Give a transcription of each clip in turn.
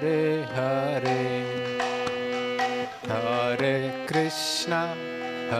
Hare Hare, Hare Krishna,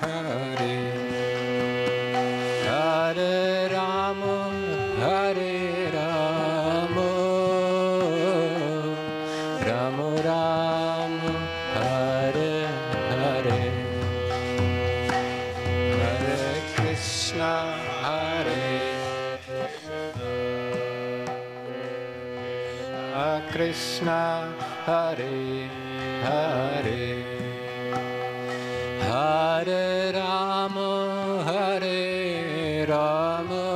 Hare, Hare Rama, Hare Rama, Rama Rama, Hare Hare, Hare Krishna, Hare Krishna, Hare Hare, Hare Rama, Hare Rama,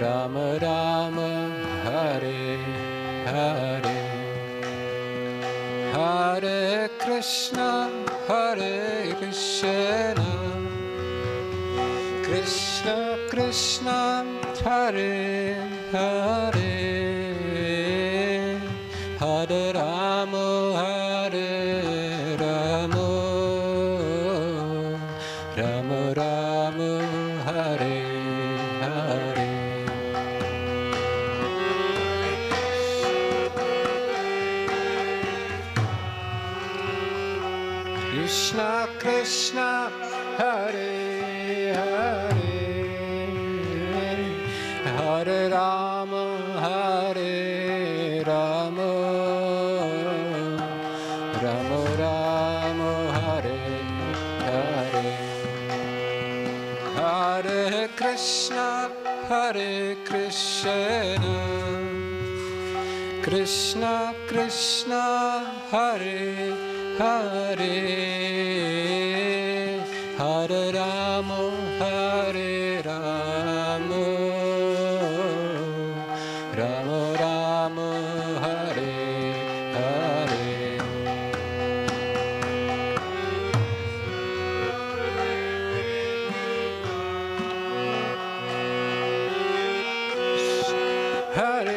Rama Rama, Hare Hare, Hare Krishna, Hare Krishna, Krishna Krishna, Hare Hare, Hare Rama, Hare Rama, Rama Rama, Hare Hare. Krishna Krishna, Hare Hare, Hare Rama, Hare Rama, Rama Rama, Hare Hare, Hare Krishna, Hare Krishna, Krishna Krishna, Hare Hare, Hare Rama, Hare Rama,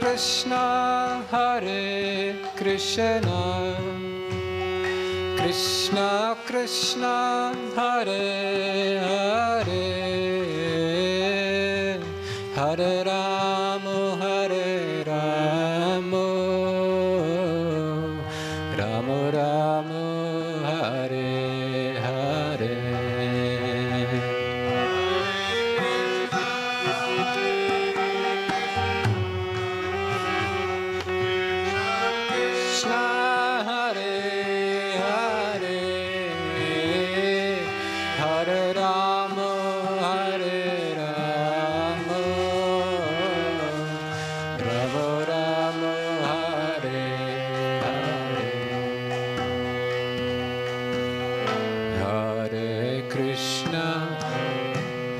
Krishna, Hare Krishna, Krishna Krishna, Hare Hare, Hare Rama, Hare Rama, Rama Rama, Hare Hare.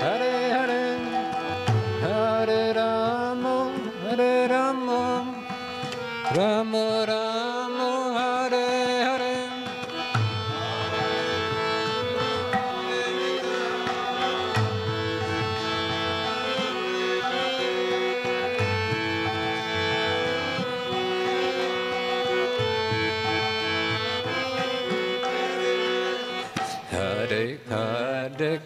Hare Hare, Hare Rama, Rama Rama, Hare Hare. Hare Krishna, Krishna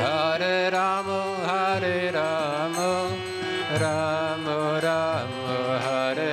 Hare Rama, Hare Rama, Rama Rama, Hare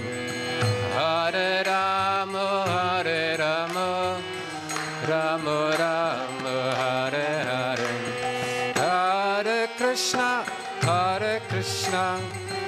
Hare Rama, Rama Rama, Hare Hare, Hare Krishna,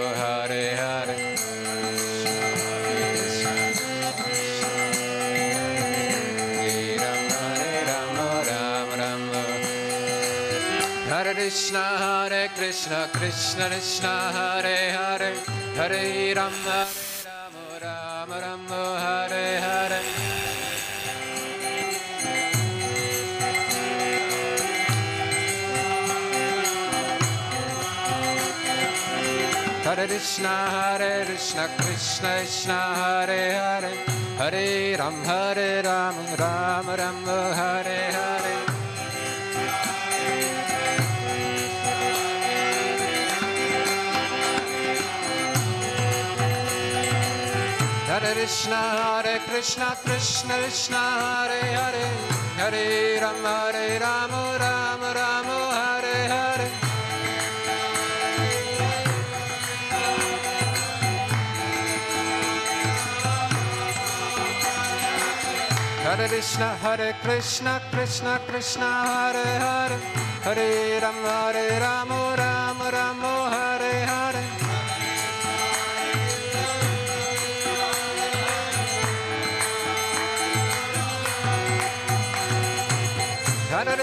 Rama Hare Hare. Hare Krishna, Krishna Krishna, Hare Hare, Hare Rama, Rama Rama, Hare Hare. Hare Krishna, Hare Krishna, Krishna Krishna, Hare Hare, Hare Rama, Hare Rama, Rama Rama, Hare Hare. Hare Krishna, Hare Krishna, Krishna Krishna, Hare Hare, Hare Rama, Hare Rama, Rama Rama, Hare Hare. Hare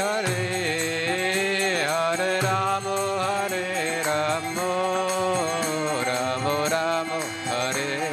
Hare, Hare Rama Hare Rama, Rama Rama Hare Hare.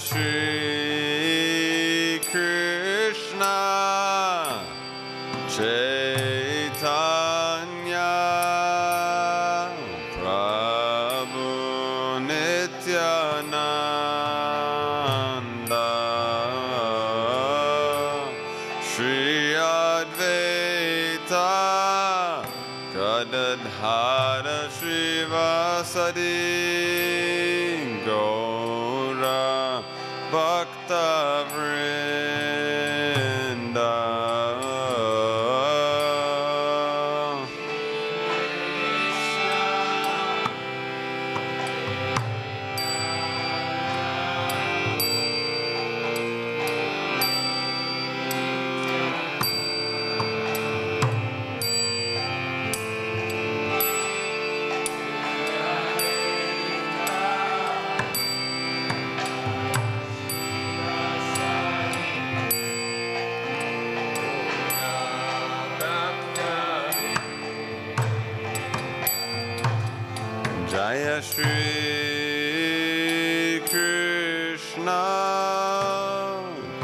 Shri Krishna Chaitanya Prabhu Nityananda Shri Advaita Sadi Gaura Bhakta Vrinda. Jaya Shri Krishna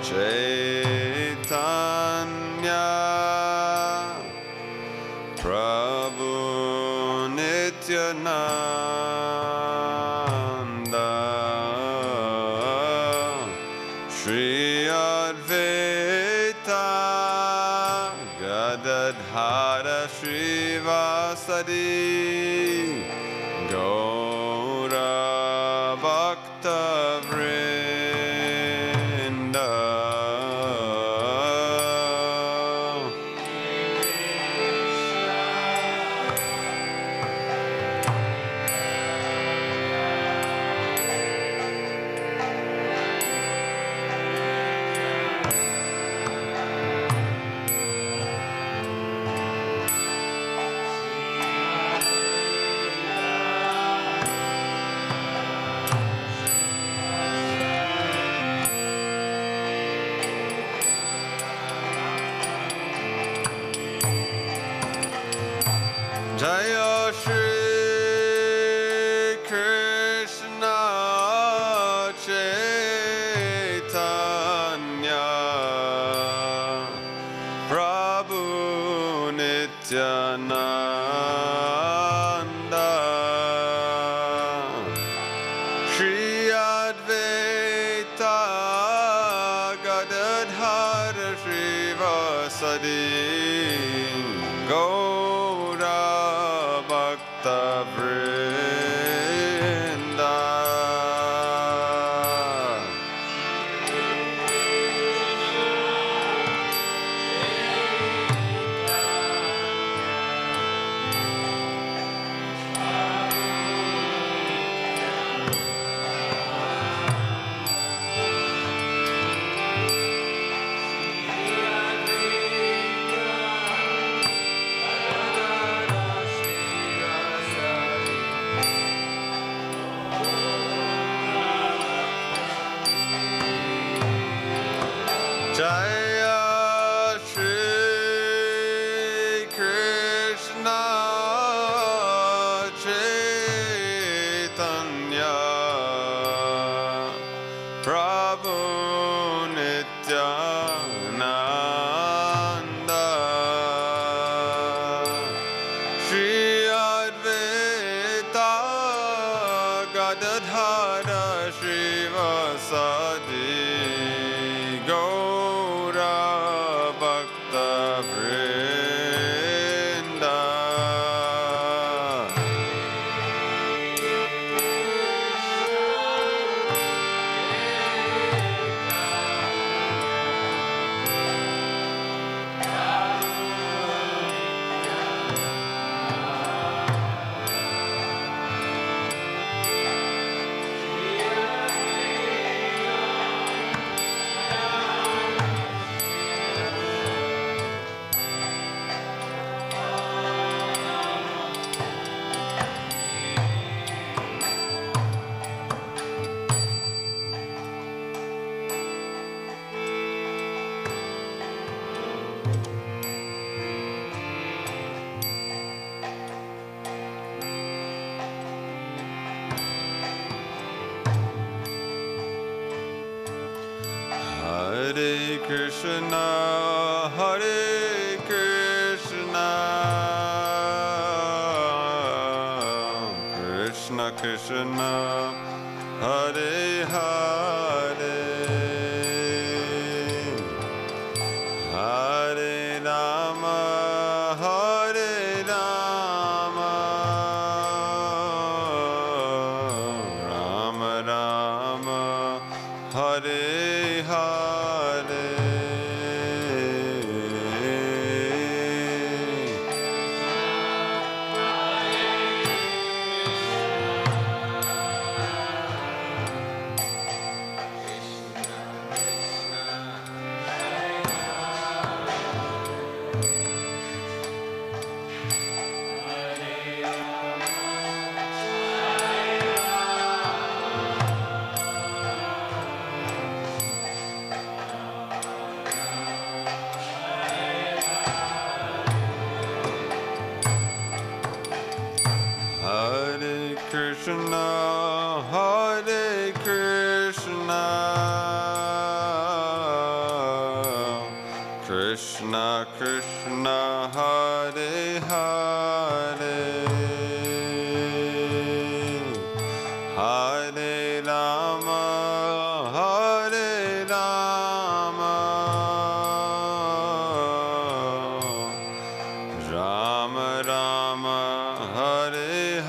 Chaitanya Prabhu Nityananda Shri Advaita Gaudadhara Shri Vasadi Gaura Bhakta Vrinda. Jaya Shri Krishna Chaitanya Prabhu Nityananda Shri Advaita Gadadhara Shri Vasadi Go Jaya Shri Krishna Chaitanya Prabhu Nityananda Shri Advaita Gadadhara Shri Vasadi Gaura Bhakta Vrinda. Hare Krishna, Hare Krishna, Krishna Krishna, Hare Hare, Hare Rama, Hare Rama, Krishna, Hare Krishna, Krishna Krishna, Hare Hare, Hare Rama, Hare Rama, Rama Rama, Hare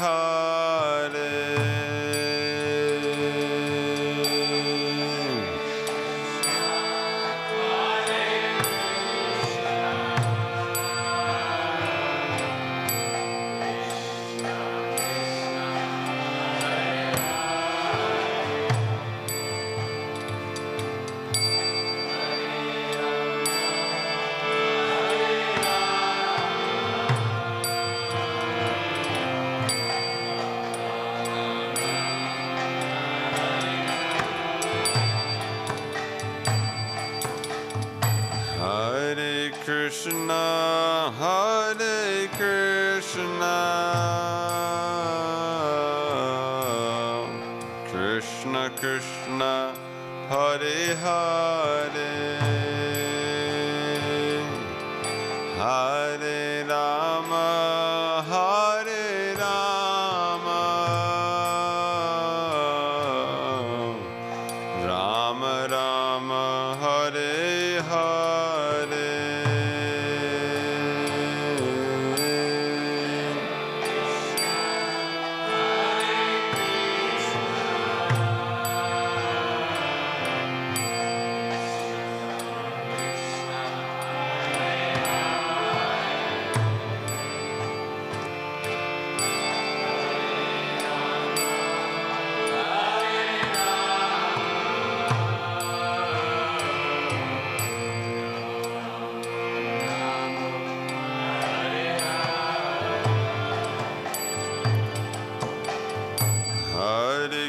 Hare.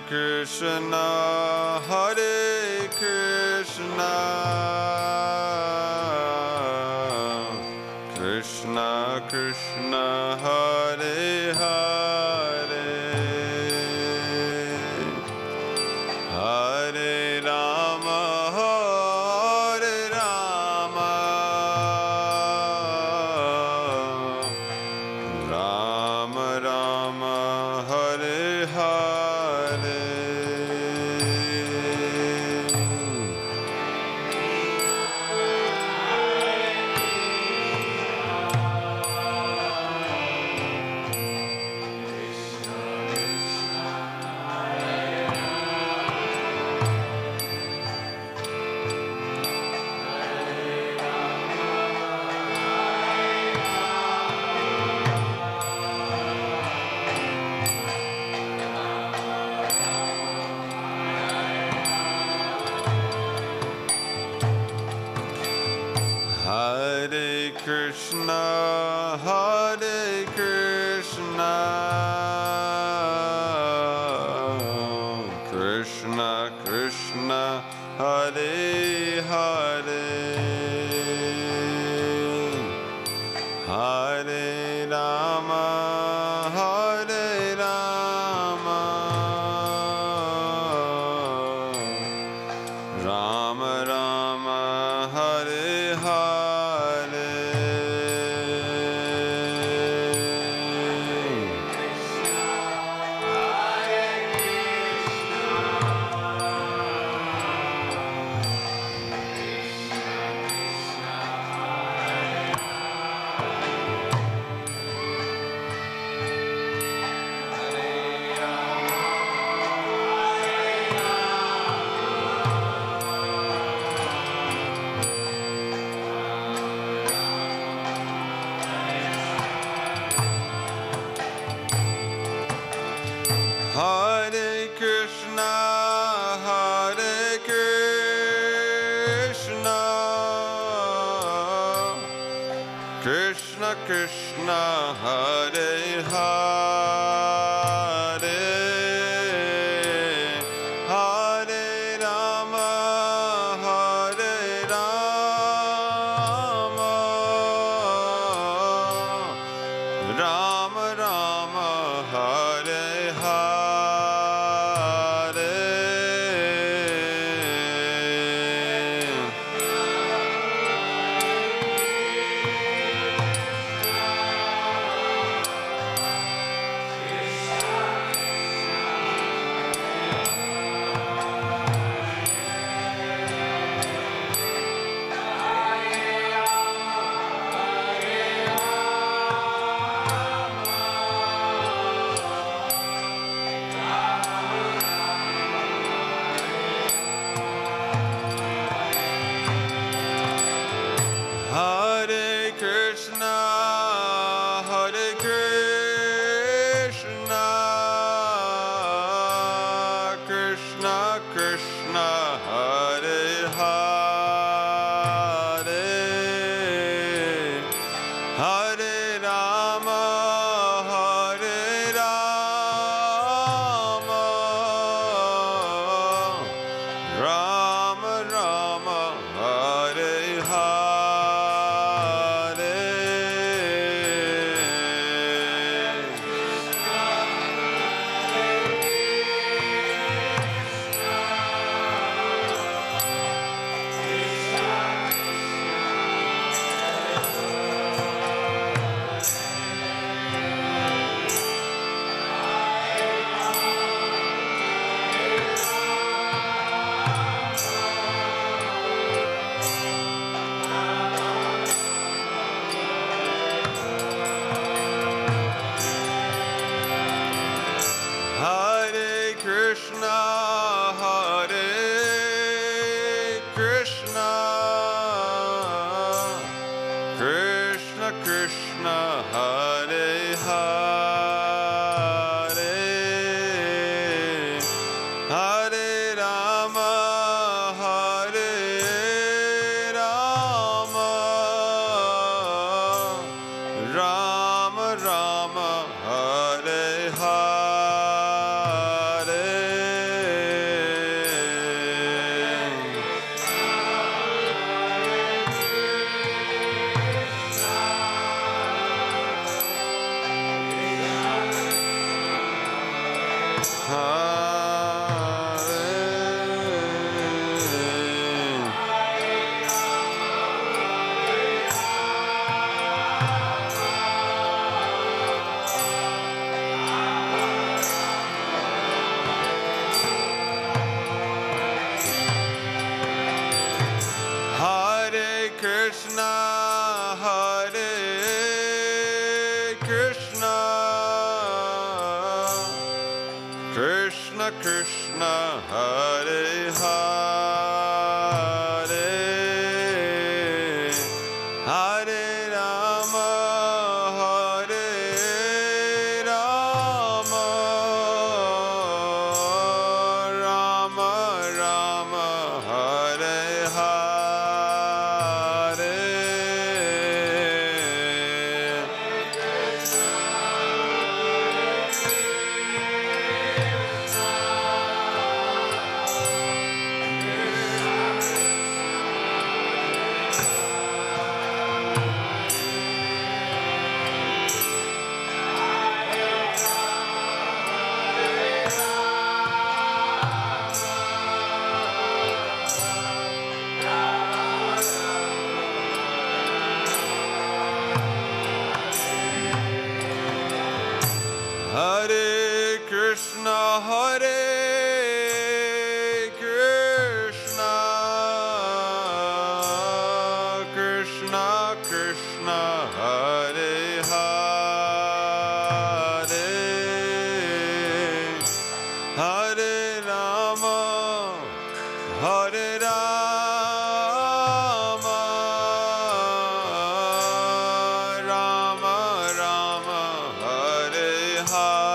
Krishna, Hare Krishna, Krishna Krishna, Hare Hare, Hare Rama, Hare Rama, Rama Rama, Hare Hare. Krishna, Hare Krishna, Krishna Krishna, Hare Hare, Hare Rama, Hare Rama, Rama Rama, Hare Hare. Hare Krishna, Hare Krishna, Krishna Krishna, Hare Hare, Hare Rama, Hare Rama, Rama Rama, Hare Hare. Hare Krishna, Krishna Krishna, Hare Hare, Hare Rama, Hare Rama, Rama Rama, Hare Hare. Krishna, Hare Krishna, Krishna Krishna, Hare Hare, Hare Rama, Hare Rama, Rama Rama, Hare Hare. Krishna, Hare Hare, Hare Rama, Hare Rama, Rama Rama, Hare Hare. Hare Krishna, Hare Krishna, Krishna Krishna, Hare Hare, Hare Rama, Hare Rama, Rama Rama, Hare Hare.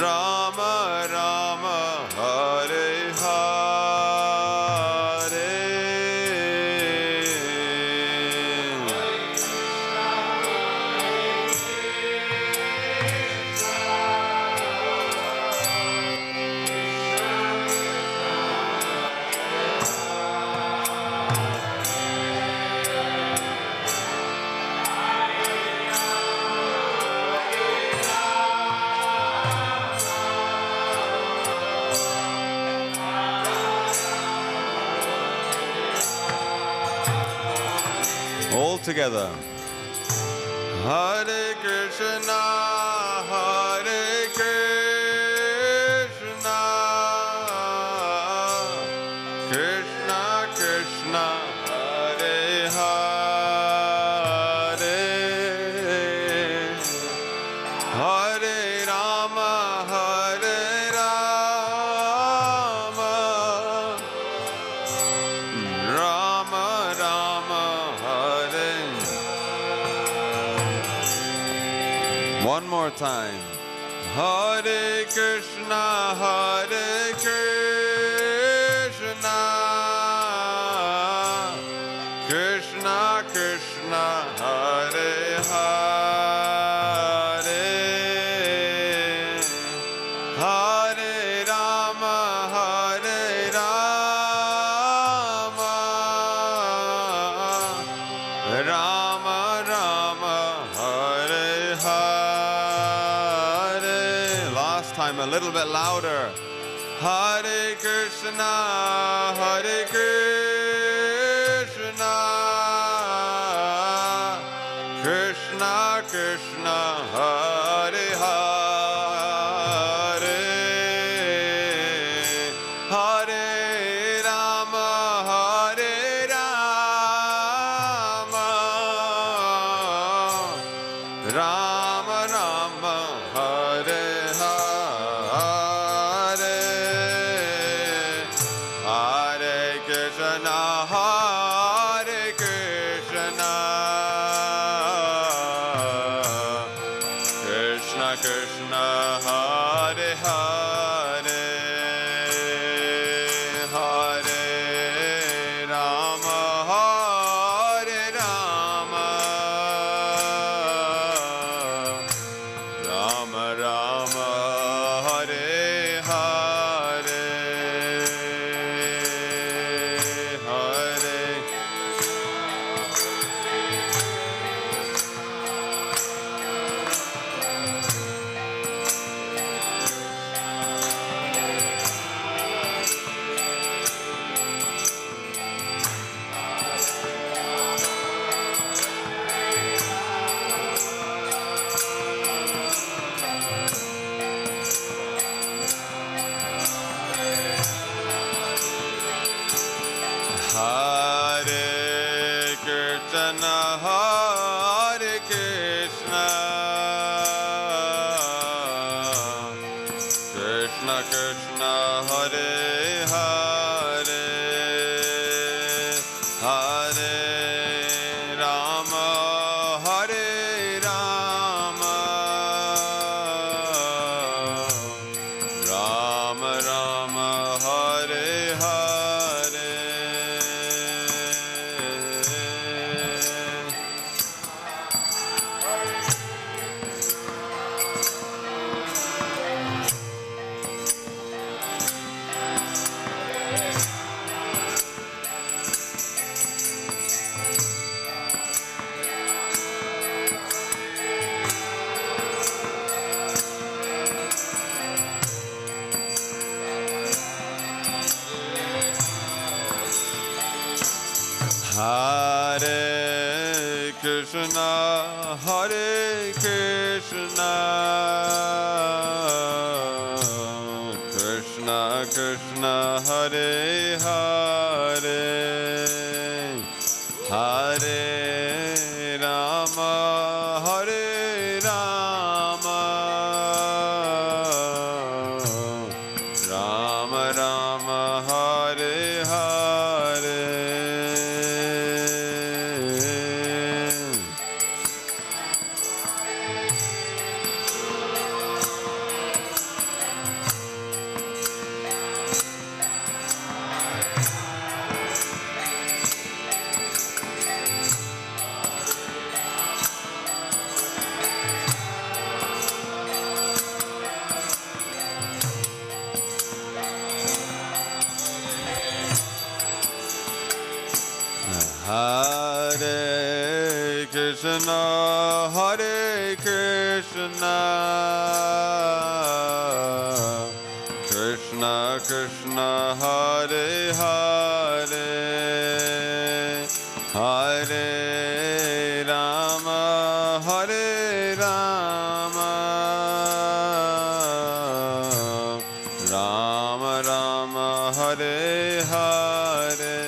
Rama Rama Hare together. Hare Krishna. Time. Hare Krishna, Hare Krishna, Krishna Krishna, Hare Hare, Hare Rama, Hare Rama, Rama Rama, Hare Hare. A little bit louder. Hare Krishna, Hare Krishna, Krishna Krishna, Hare Hare, Hare Rama, Hare Rama, Rama Rama, Hare Hare Krishna, Krishna Krishna, Hare Hare, Hare Rama, Hare Rama, Rama Rama, Hare Hare. Krishna, Hare Krishna, Krishna Krishna, Hare Hare, Hare Rama, Hare Rama, Rama Rama, Hare Hare. Hare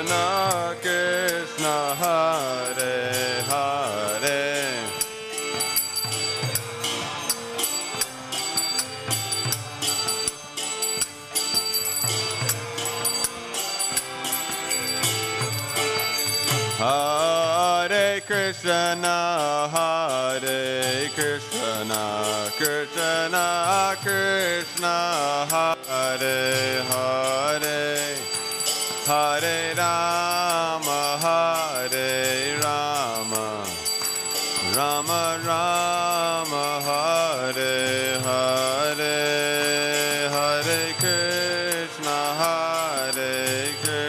Krishna Krishna Hare Hare Hare Krishna Hare Krishna Krishna Krishna Hare Hare Hare Rama, Hare Rama, Rama Rama, Hare Hare, Hare Krishna, Hare Hare,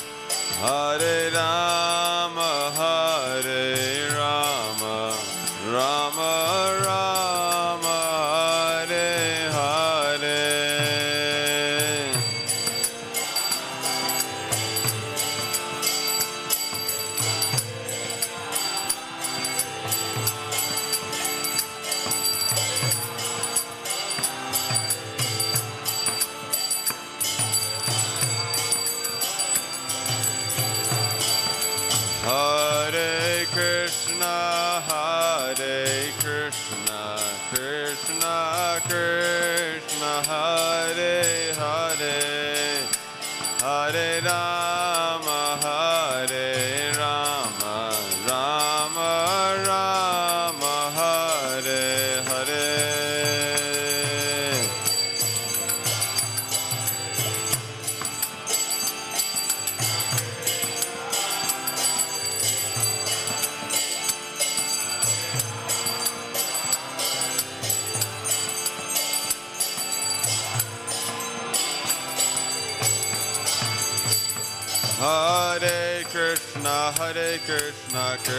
Hare Rama, Hare Rama, Rama Rama, Hare Hare. Hare Hare, Hare Rama, Hare Rama, Rama Rama, Hare Hare. Hare Krishna, Hare Krishna, Krishna Krishna,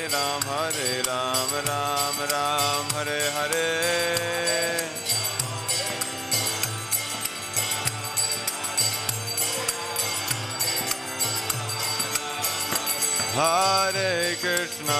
Hare Krishna,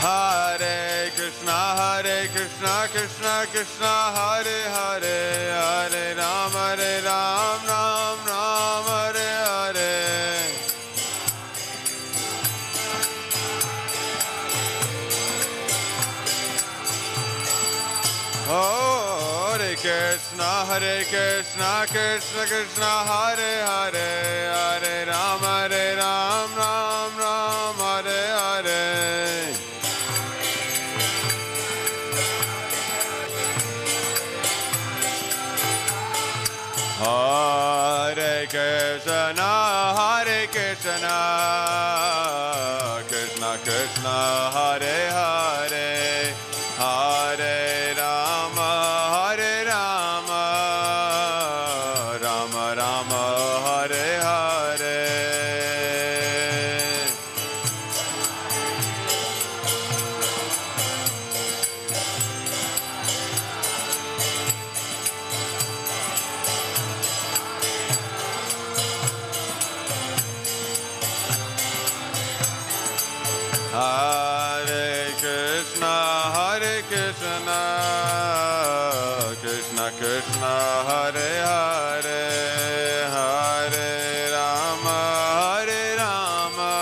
Hare Krishna, Krishna Krishna, Hare Hare, Hare Ram, Ram Ram, Hare Hare. Hare Krishna, Krishna Krishna, Hare Hare, Hare Ram, Ram Ram, Hare Hare. Hare Krishna, Krishna Krishna, Hare Hare, Hare Ram, Ram Ram, Hare Hare. Hare Krishna, Krishna Krishna, Hare Hare, Hare Rama. Hare Krishna, Hare Krishna, Krishna Krishna, Hare Hare, Hare Rama, Hare Rama,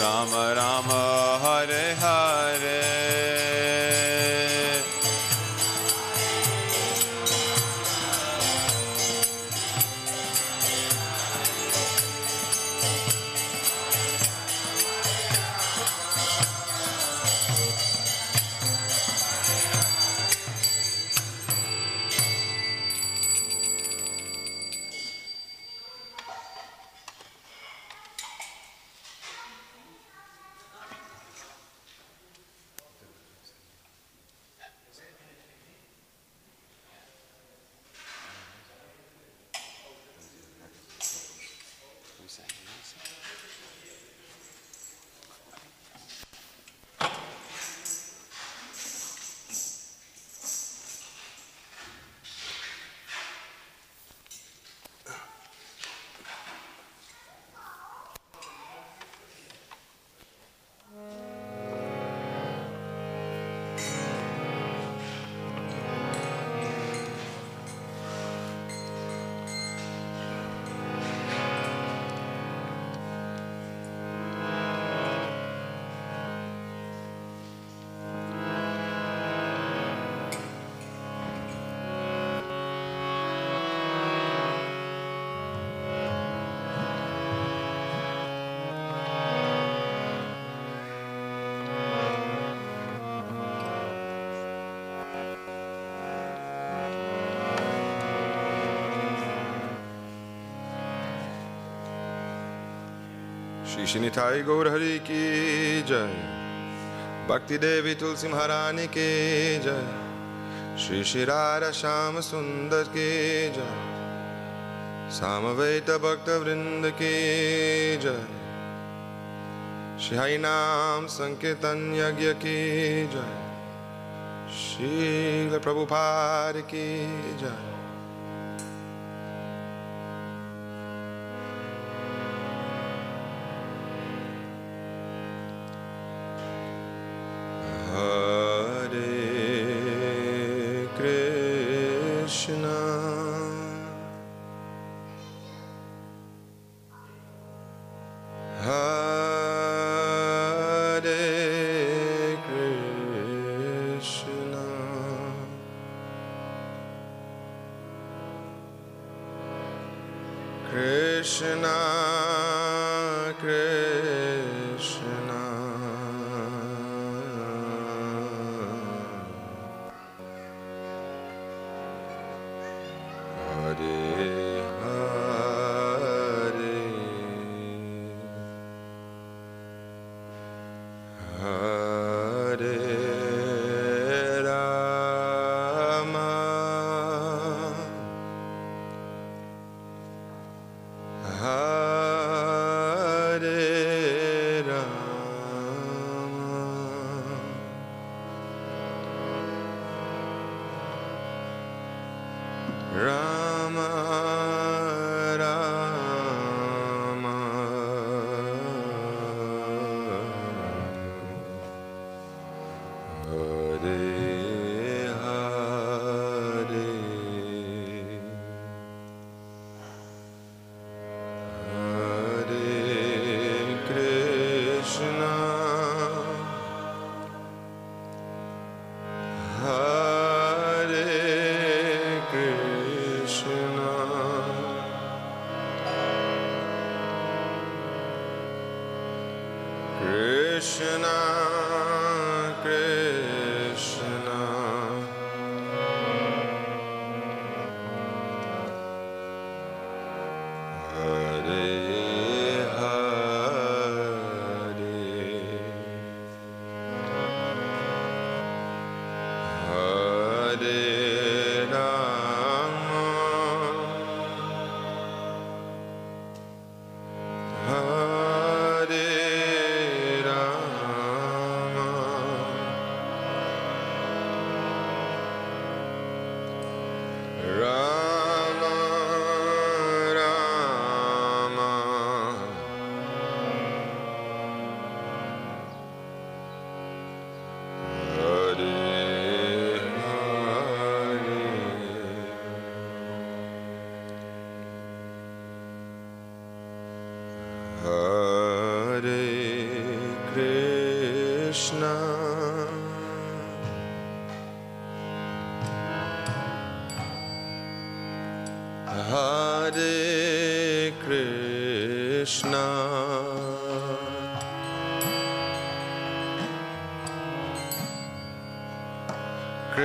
Rama Rama, Hare Hare. Shinitai Gaurahari ki jai, Bhakti Devi Tulsi Maharani ki jai, Shri Shirara Shama Sundar ki jai, Samaveta Bhakta Vrinda ki jai, Shri Hainam Sankirtan Yagya ki jai, Srila Prabhupada ki jai. Krishna, Krishna, Hare, Hare, Hare.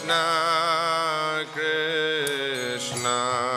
Krishna, Krishna.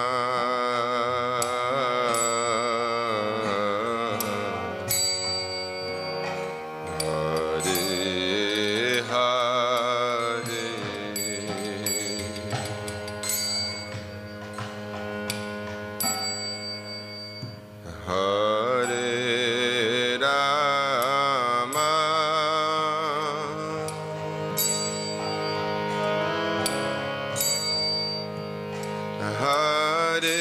Krishna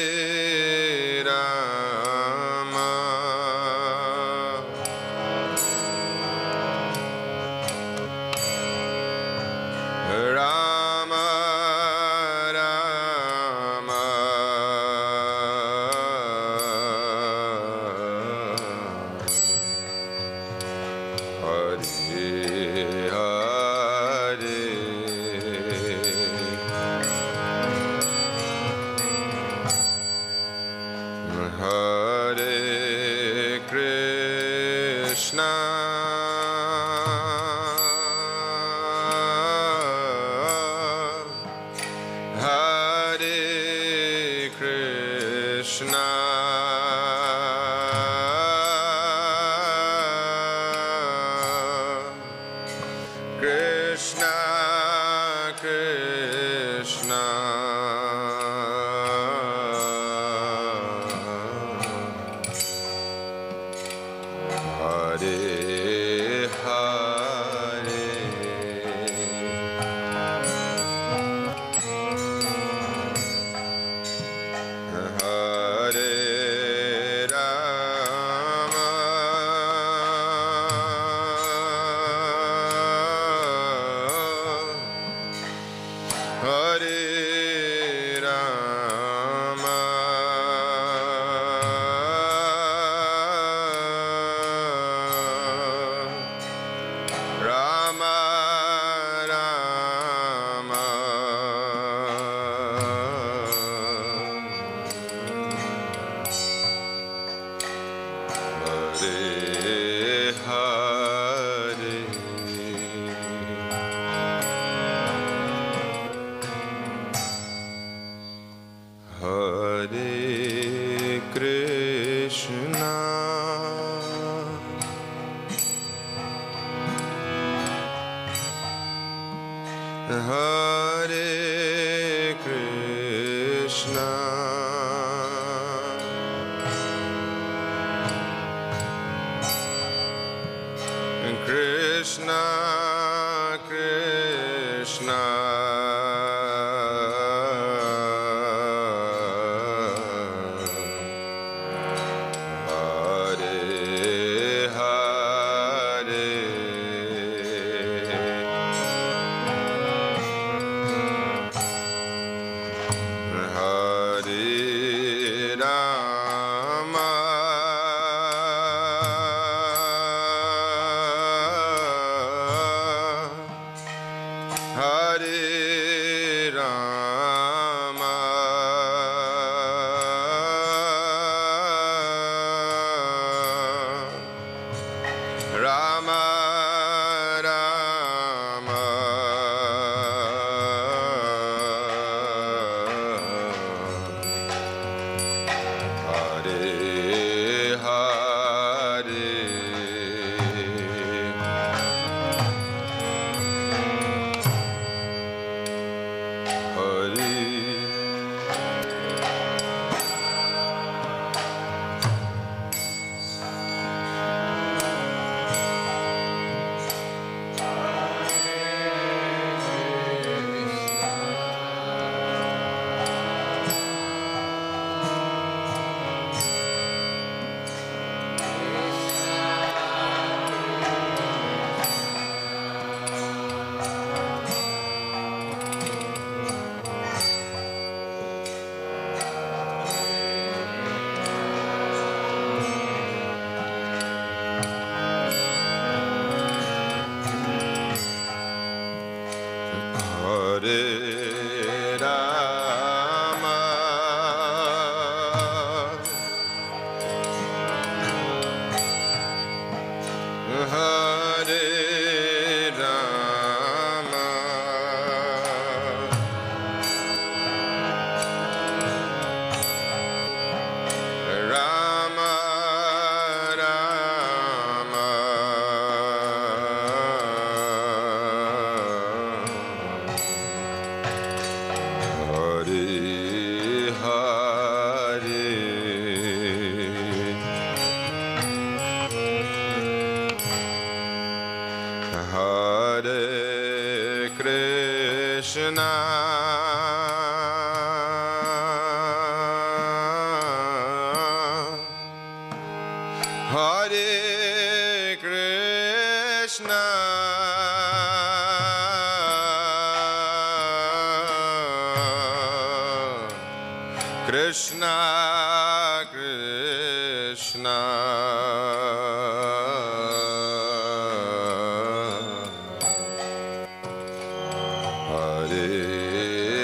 Hare Krishna. Krishna, Krishna, Hare, Hare,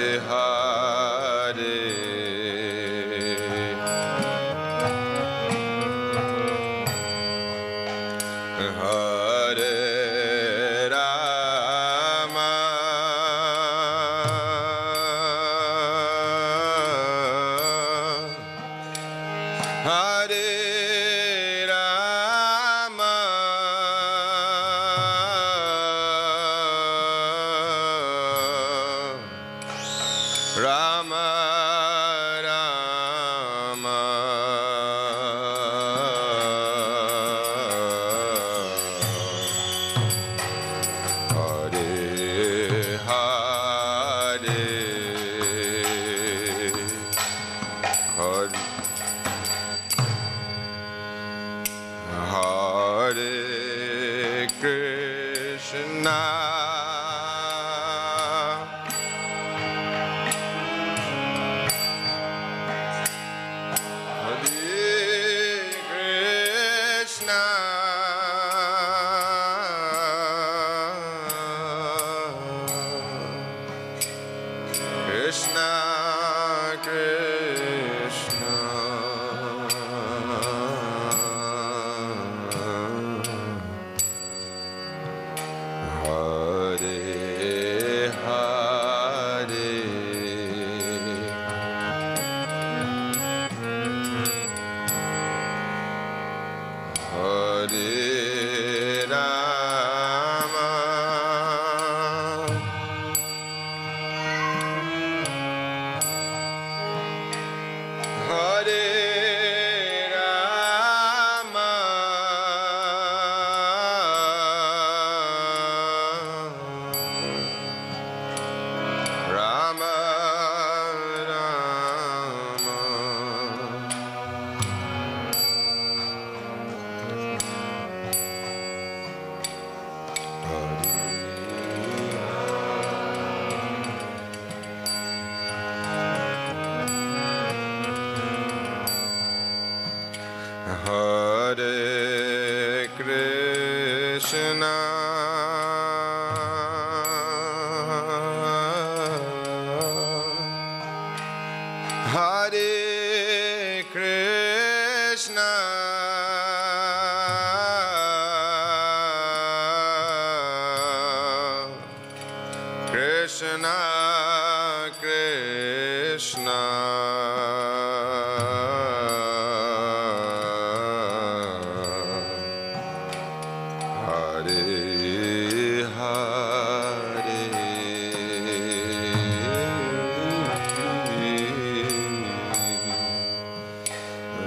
Hare.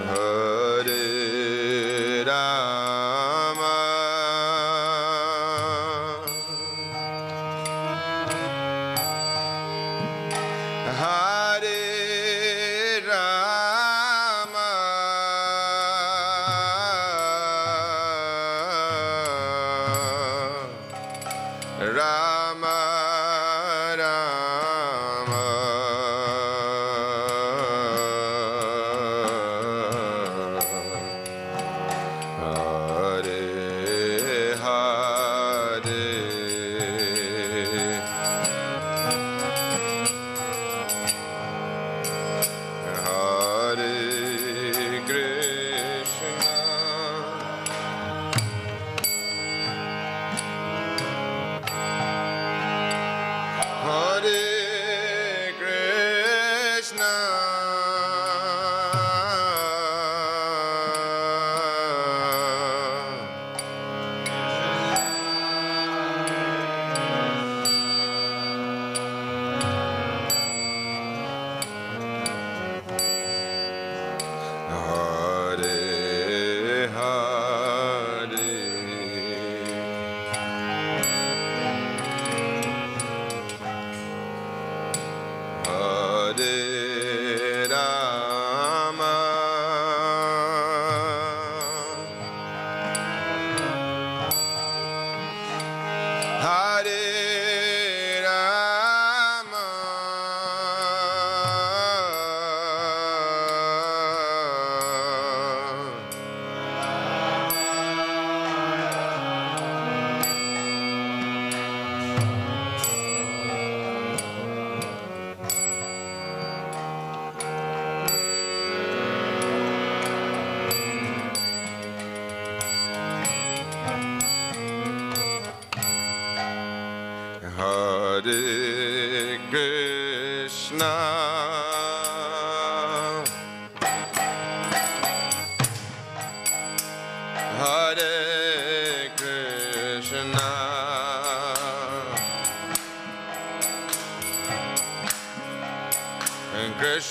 Hare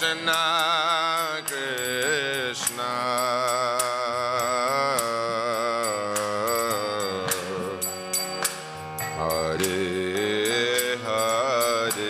Krishna, Krishna, Hare, Hare.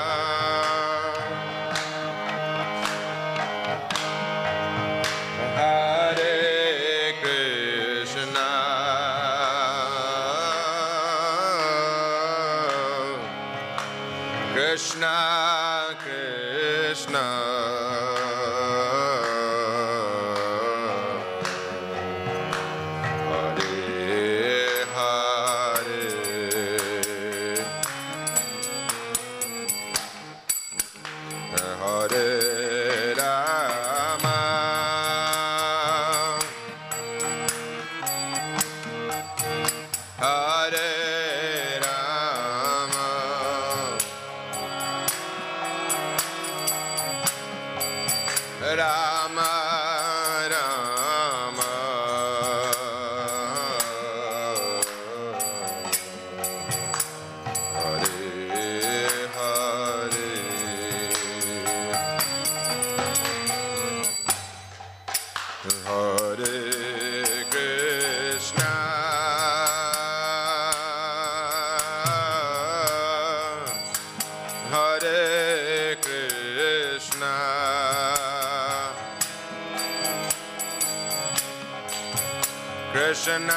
Hare Krishna, Krishna, Hare, Hare, Hare Rama, Hare Rama. Krishna,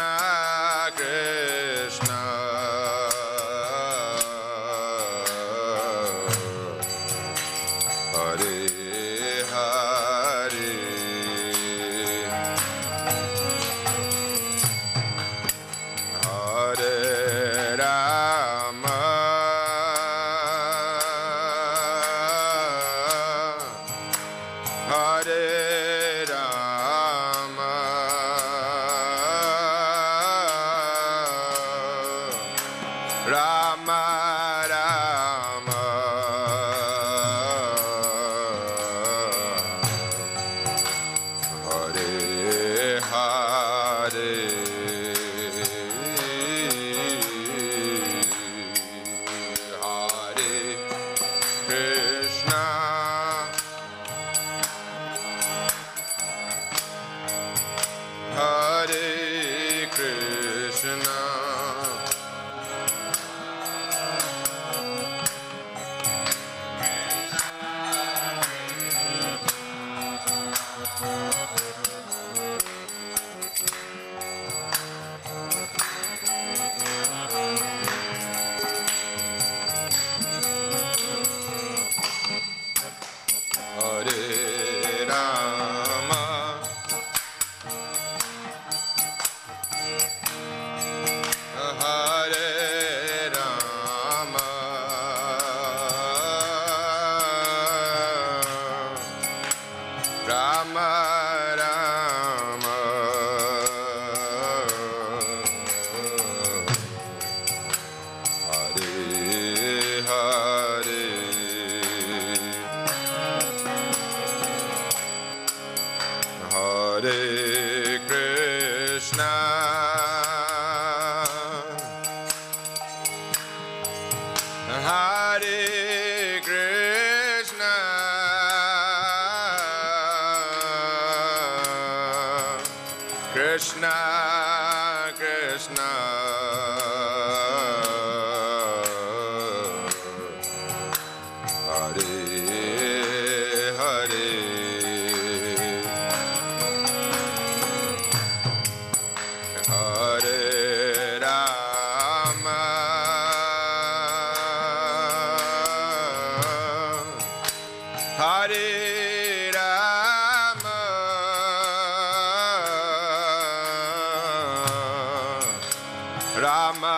Krishna, Hare, Hare, Hare Rama, Hare Rama. Rama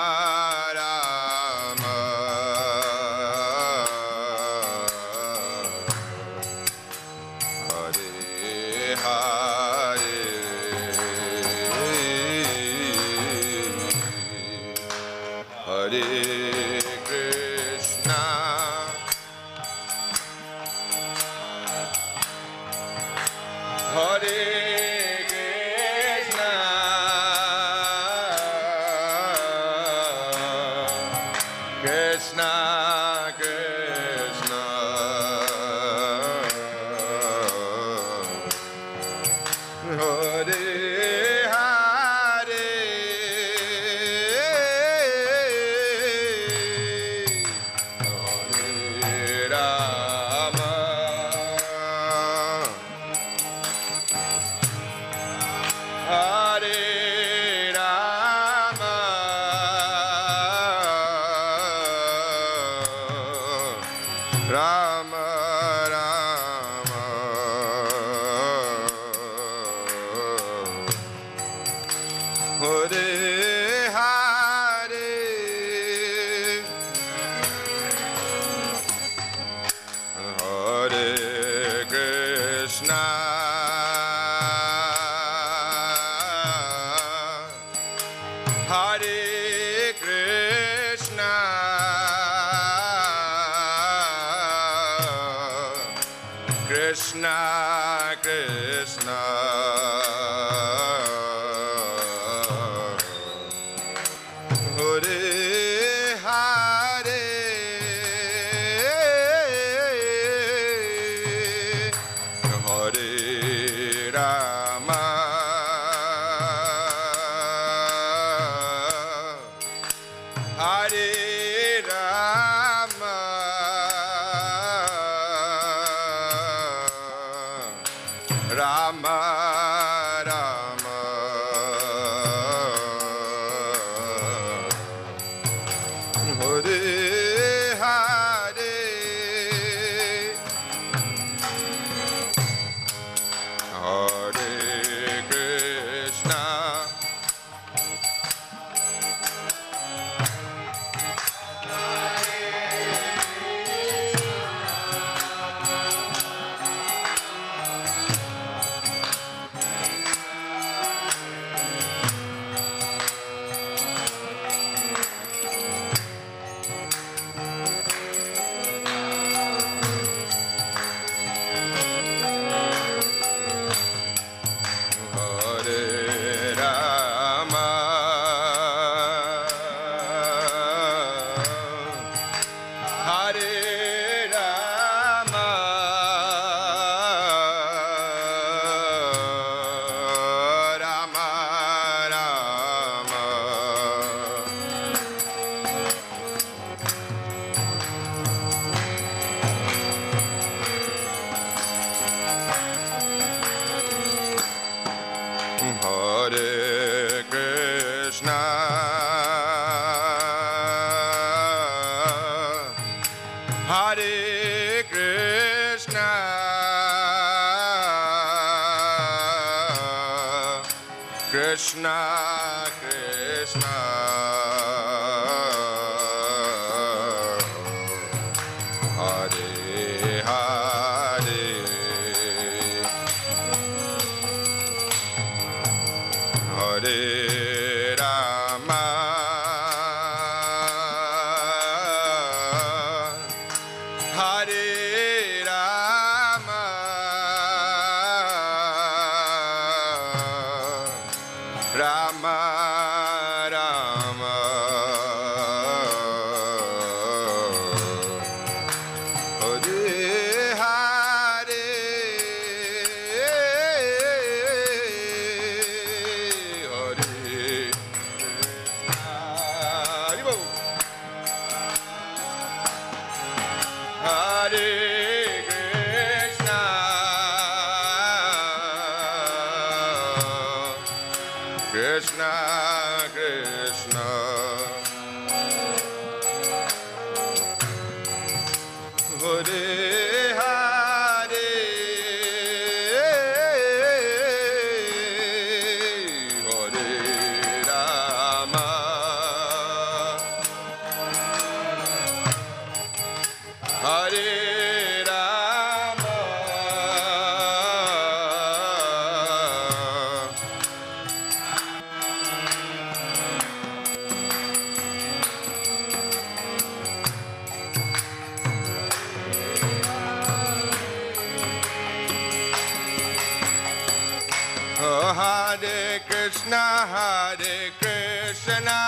Hare Krishna, Hare Krishna,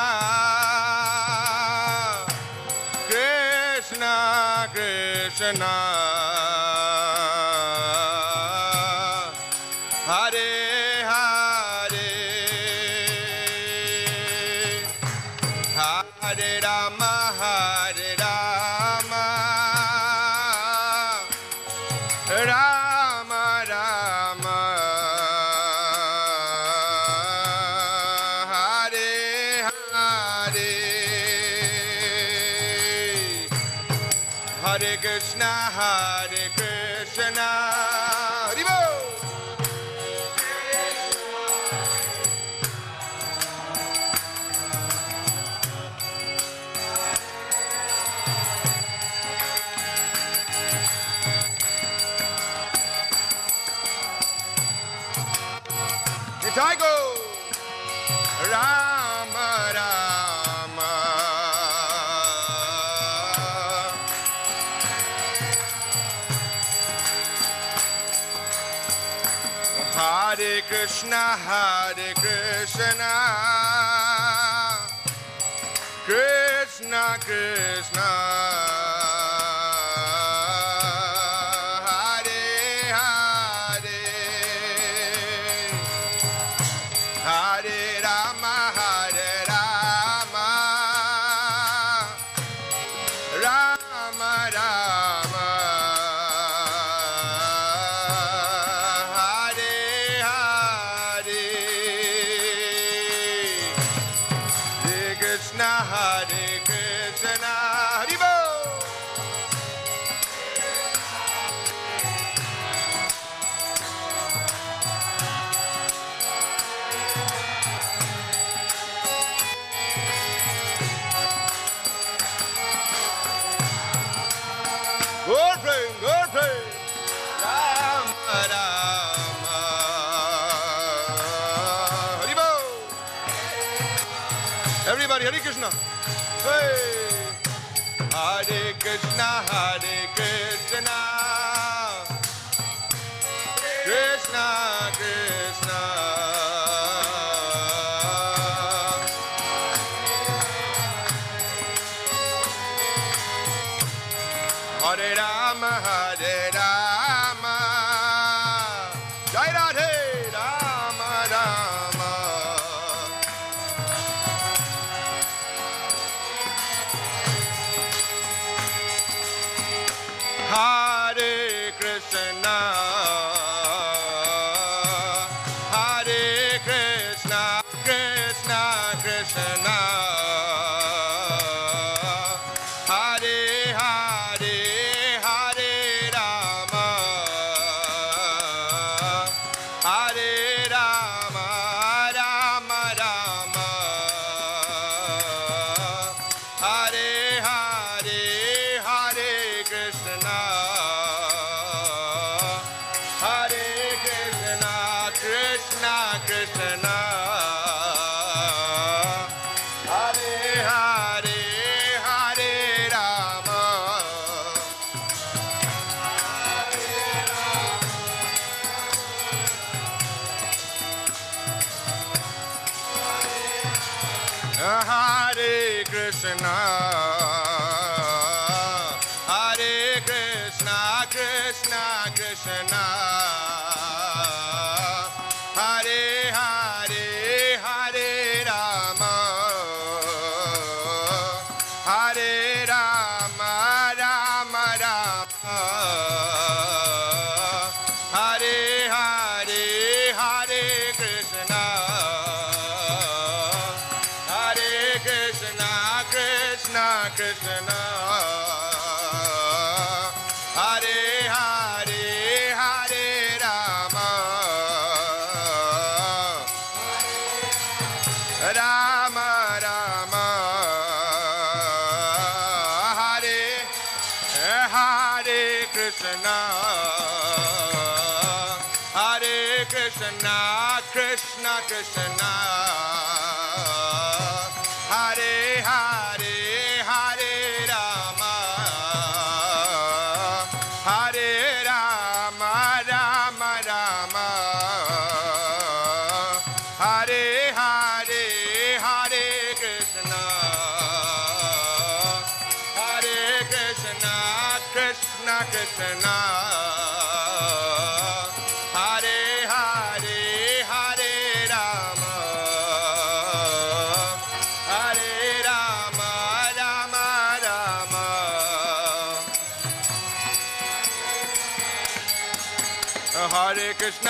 Krishna Krishna. Krishna, Hare Krishna, Krishna Krishna. Hare Krishna, Krishna Krishna. Hare Rama, Hare Rama, Jai Radhe, Rama Rama. Hare Krishna. Hare Rama, Rama Rama, Krishna,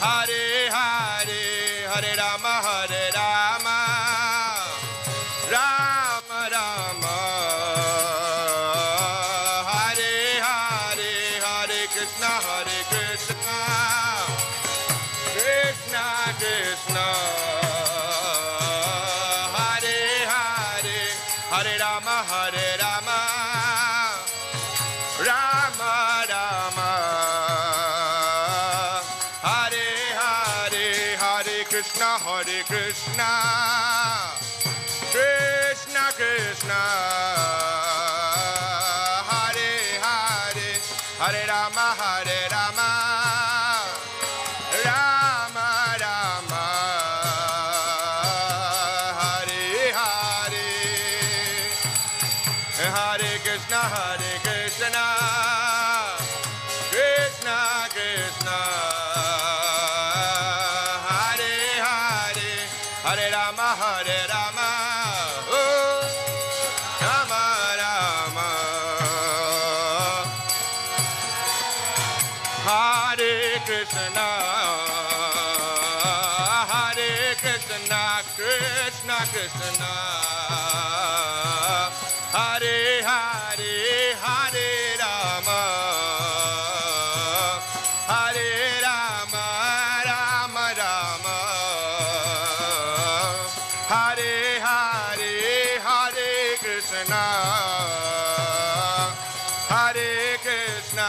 Hare Hare, Hare Rama, Hare Rama, Rama Rama, Hare Hare, Hare Krishna, Hare Krishna, Krishna Krishna. Hare Krishna, Krishna Krishna, Hare Hare, Hare Rama, Hare Rama, Rama Rama, Hare Hare, Hare Krishna. Hare Krishna, Krishna Krishna, Hare Hare, Hare Rama, Hare Rama, Rama Rama, Hare Hare, Hare Krishna, Hare Krishna. Hare Krishna,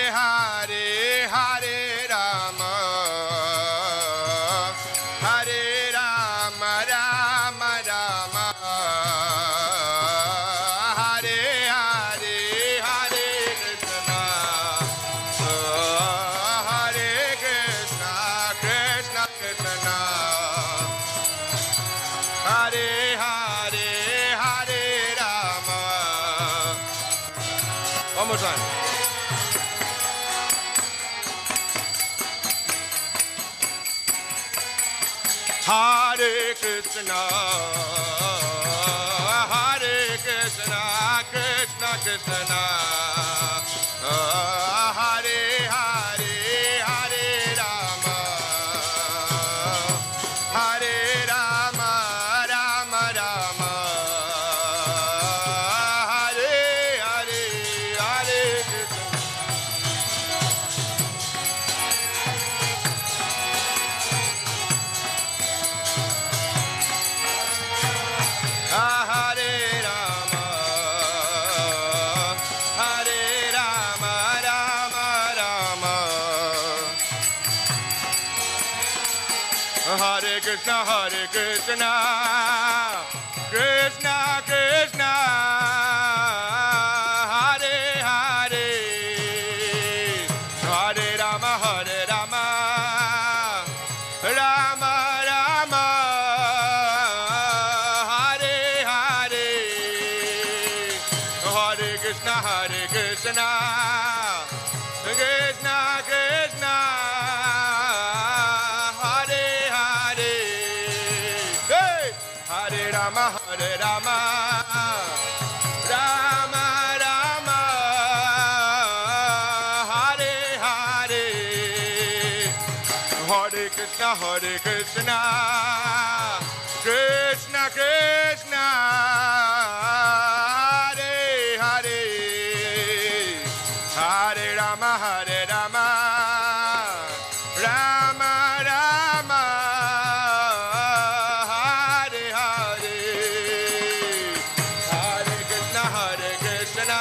Krishna Krishna, Hare Hare, Hare Rama, Hare Rama, Rama Rama, Hare Hare, Hare Krishna, Hare Krishna.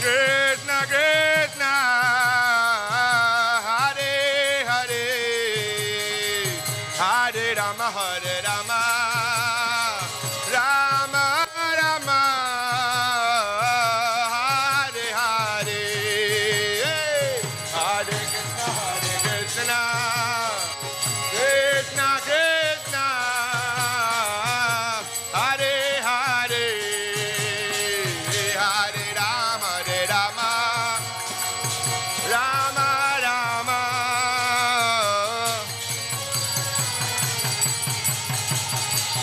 Krishna Krishna, Hare Hare, Hare Rama,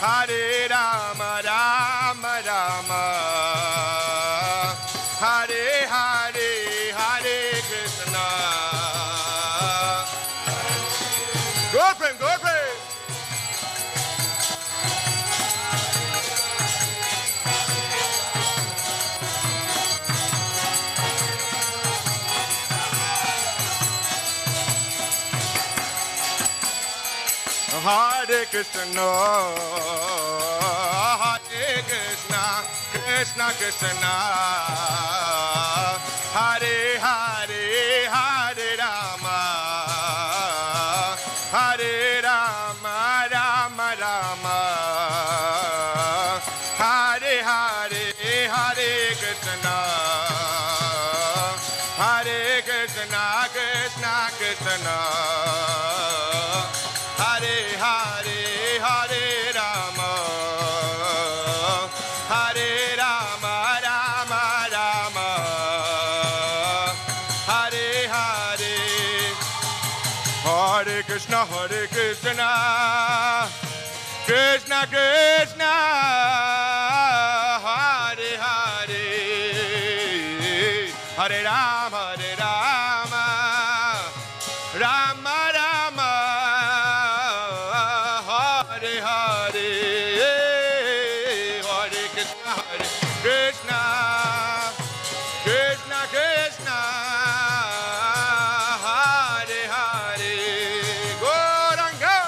Hare Rama, Rama Rama, Hare Hare, Hare Krishna, Hare Krishna, Krishna Krishna, Hare Hare, Hare Rama, Hare Rama, Rama Rama. Hare Krishna, Hare Krishna, Krishna Krishna, Hare Hare, Hare Rama, Hare Rama, Rama Rama, Hare Hare, Hare Krishna. Gopram, Gopram. Hare Krishna, Hare Krishna, Krishna Krishna, Hare Hare, Hare Rama, Hare Rama, Rama Rama, Hare Hare, Hare Krishna, Hare Krishna, Krishna Krishna, Hare Hare, Hare Rama, Hare Rama, Rama Rama, Hare Hare. Hare Krishna, Hare Krishna, Krishna Krishna, Hare Hare, Hare Rama, Hare Rama, Rama Rama, Hare Hare. Hare Krishna, Hare Krishna, Krishna Krishna, Hare Hare. Goranga,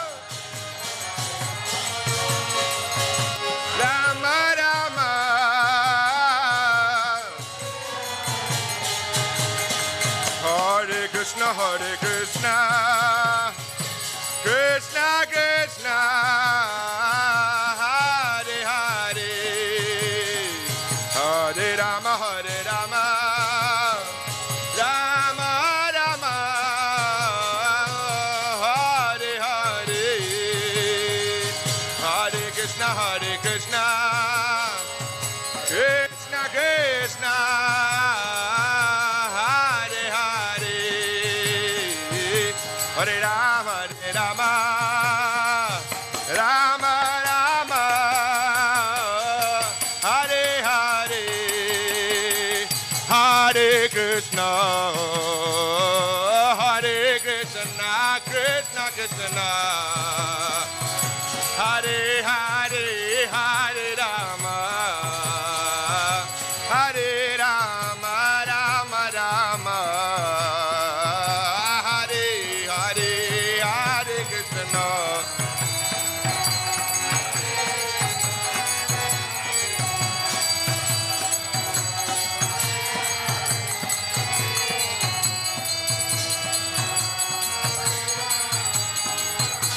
Rama Rama. Hare Krishna, Hare Krishna, Krishna Krishna, Hare Hare, Hare Rama, Hare Rama, Rama Rama, Hare Hare. Hare Krishna, Hare Krishna, Krishna Krishna, Hare Hare, Hare Rama,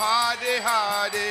Hare Hare,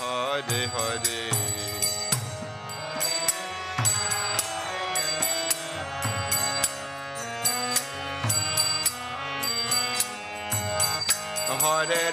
Hare Hare. Hare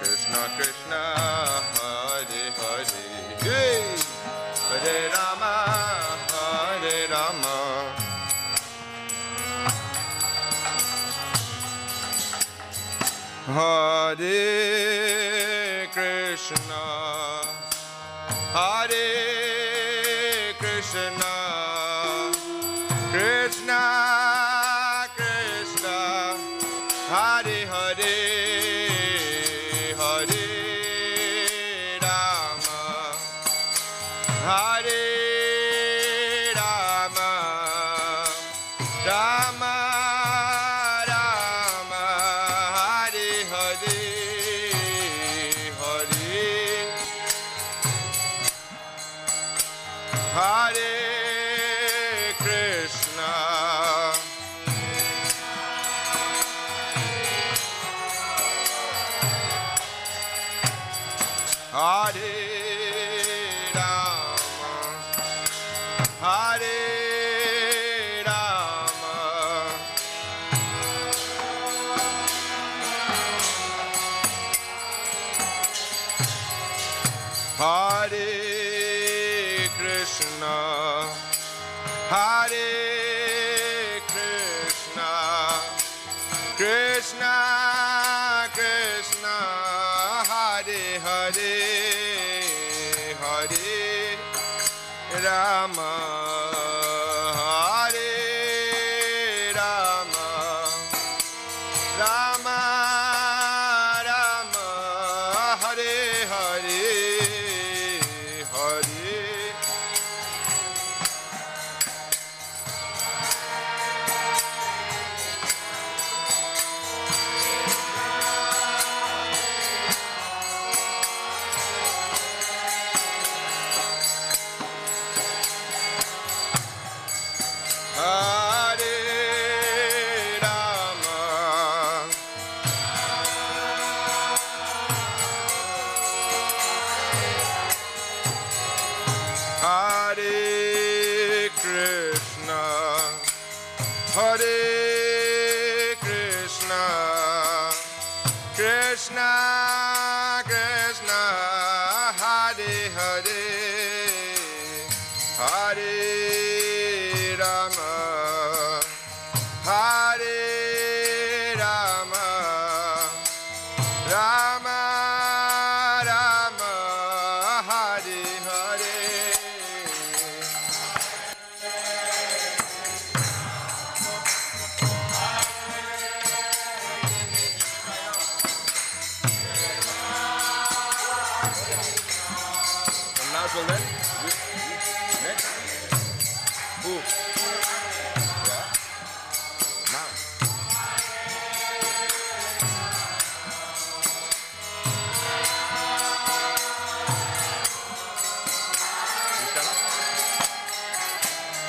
Krishna Krishna, Hare Hare, Hare Rama, Hare Rama, Hare Krishna, Hare Krishna, Krishna Krishna, Hare Hare, Hare Rama, Hare Hare Krishna, Krishna Krishna, Hare Hare, Hare Rama, Hare Rama, Rama Rama, Hare Hare, Hare.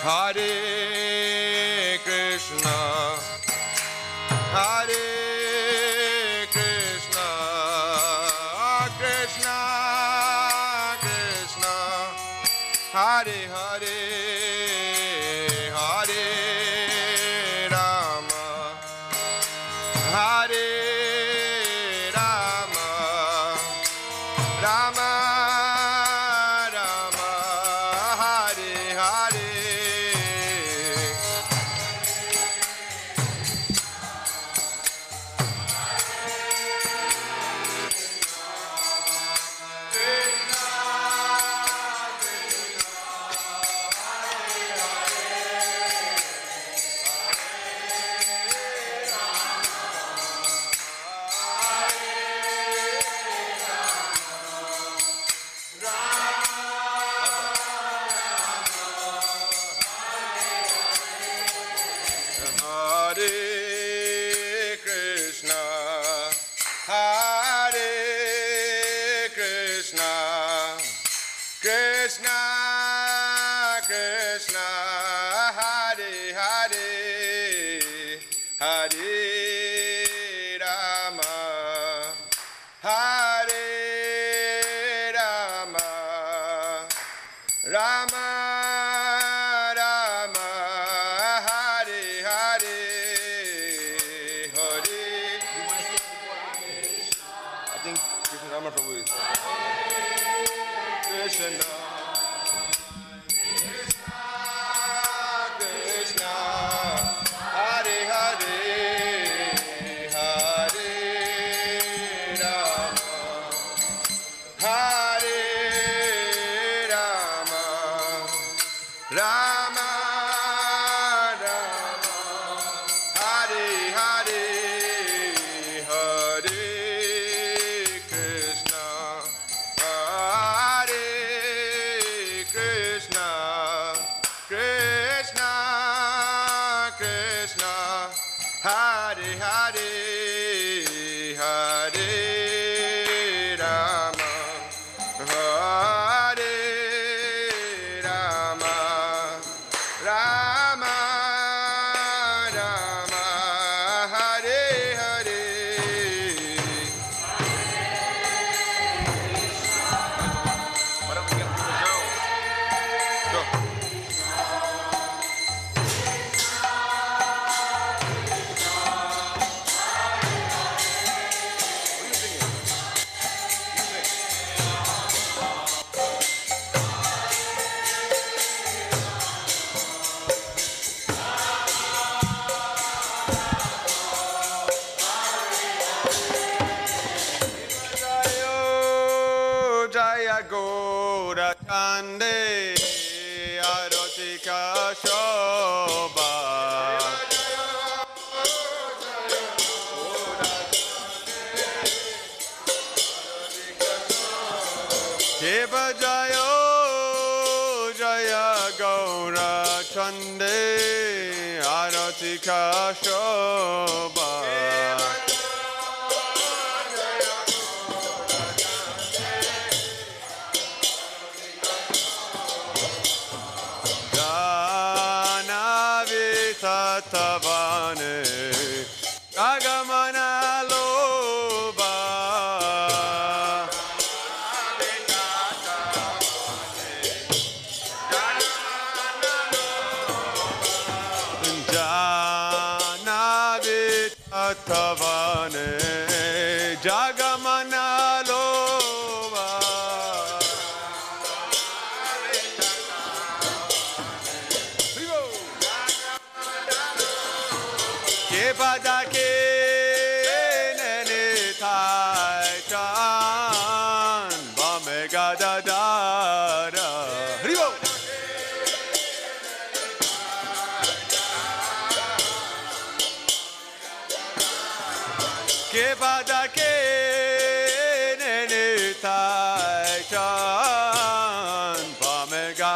Hare Krishna, Hare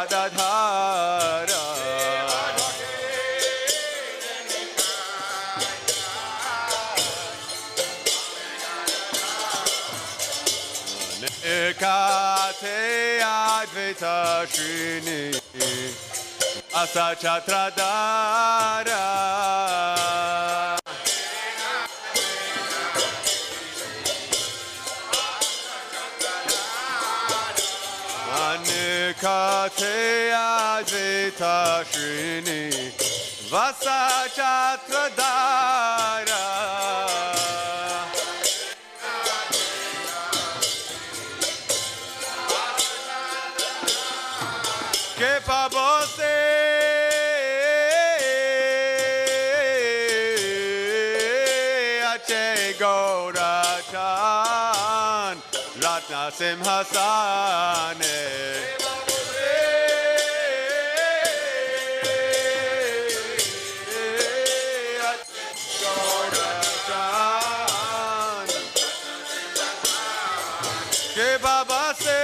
Gaudadhara. Nekate Advaita Shrini Asa Chatradara. Nekate Advaita Shrini Vasa Chatradara. Simhasane Ke Baba se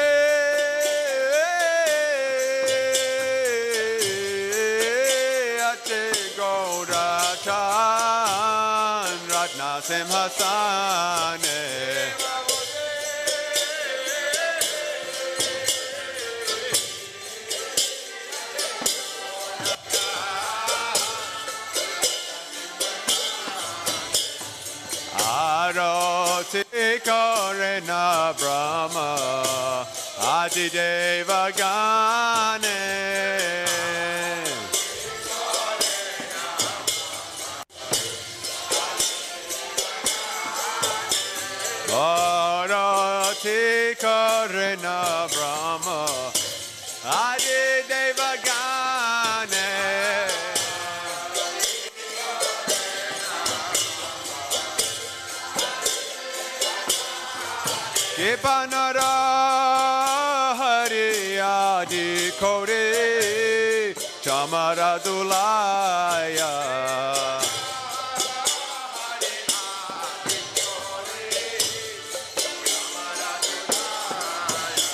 Ache Gaurachan Ratna Simhasane. Karena Brahma Adideva Gane Bharati Karena Brahma Adideva Gane. Panara Hari Adi Kore Chamara Dulaya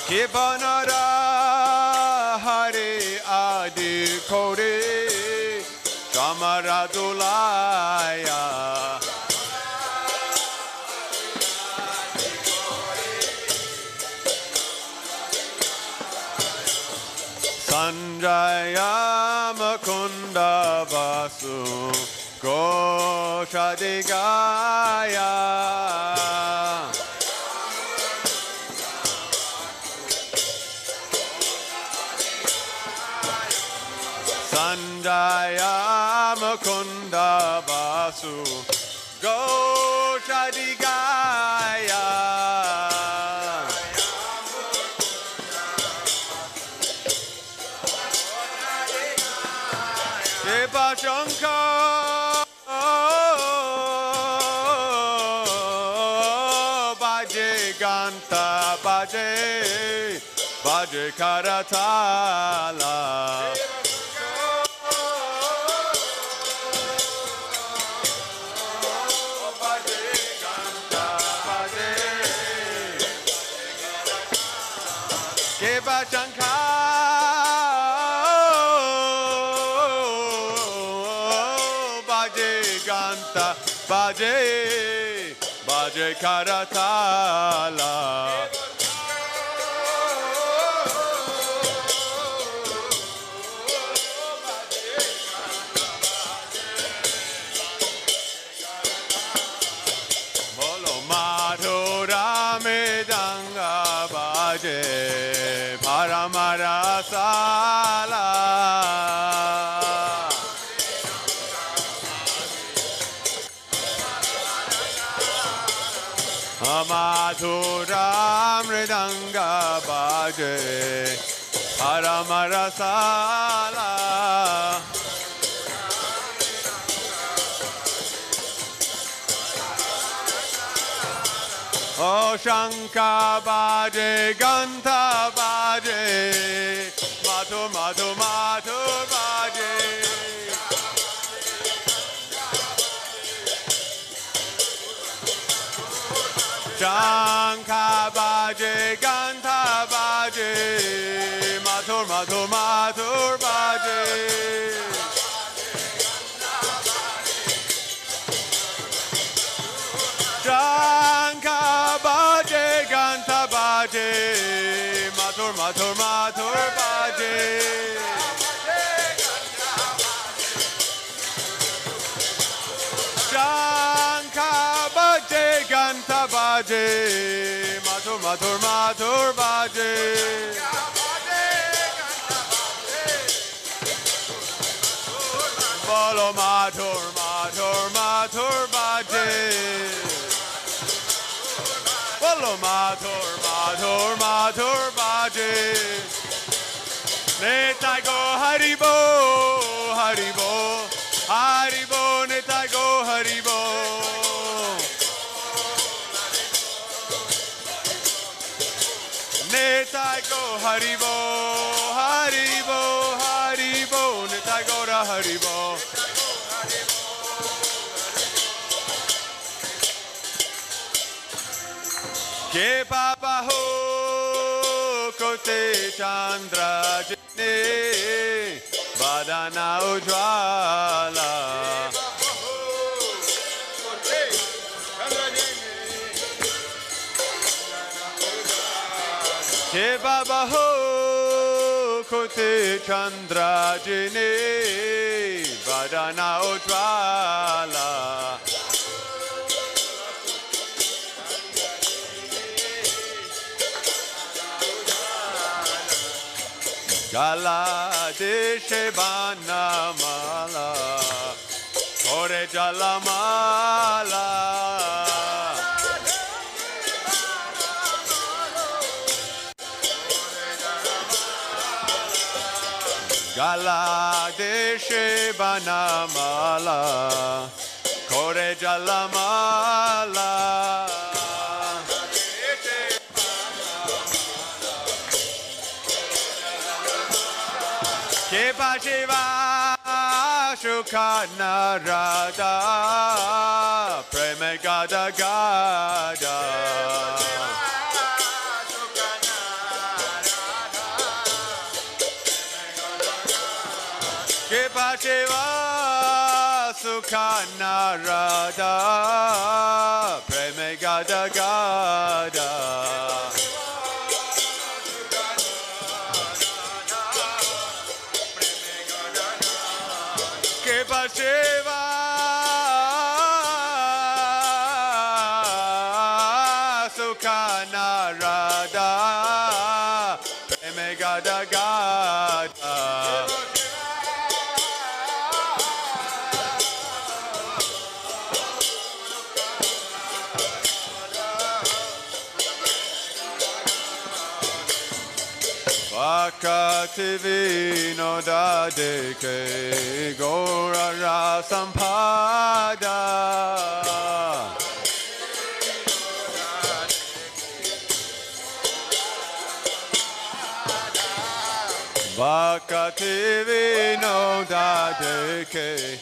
Kipanara Hari Adi Kore Chamara Dulaya. Sanjaya Makunda Vasu Goshadigaya Sanjaya Makunda Vasu Goshadigaya. Shanka Baje Ganta Baje Baje Karatala Keba Shanka Baje, baje karatala. Bolo madhura medanga baje, paramarasala. Madhura mridanga baje Paramarasala O Shanka baje Ganta baje Madhu Madhu Madhu baje Shanka baje, Ganta baje, Madhur, Madhur, Madhur Bhaje. Shanka Bhaje, Ganta Bhaje, Madhur, Madhur, Madhur Bhaje. Shanka Bhaje, Ganta Bhaje, Madhur, Madhur, Madhur Bhaje. Bolo Madhur, Madhur, Madhur Bhaje. Bolo Madhur, Madhur, Madhur Bhaje. Netai go Haribo, Haribo, Haribo, Netai go Haribo. Netai go Haribo, Haribo, Haribo, Netai go Haribo. Che Papa ho cote Chandra jene badana ujwala. Che Papa ho cote Chandra jene badana ujwala. Jala deshe bana mala, kore jala mala. Jala deshe bana mala, kore jala mala. Shiva Shukana Radha Prema Gada Gada. Shiva Shukana Radha Prema Gada Gada. Vino da de che gora rasampada. Bhakti vino da de che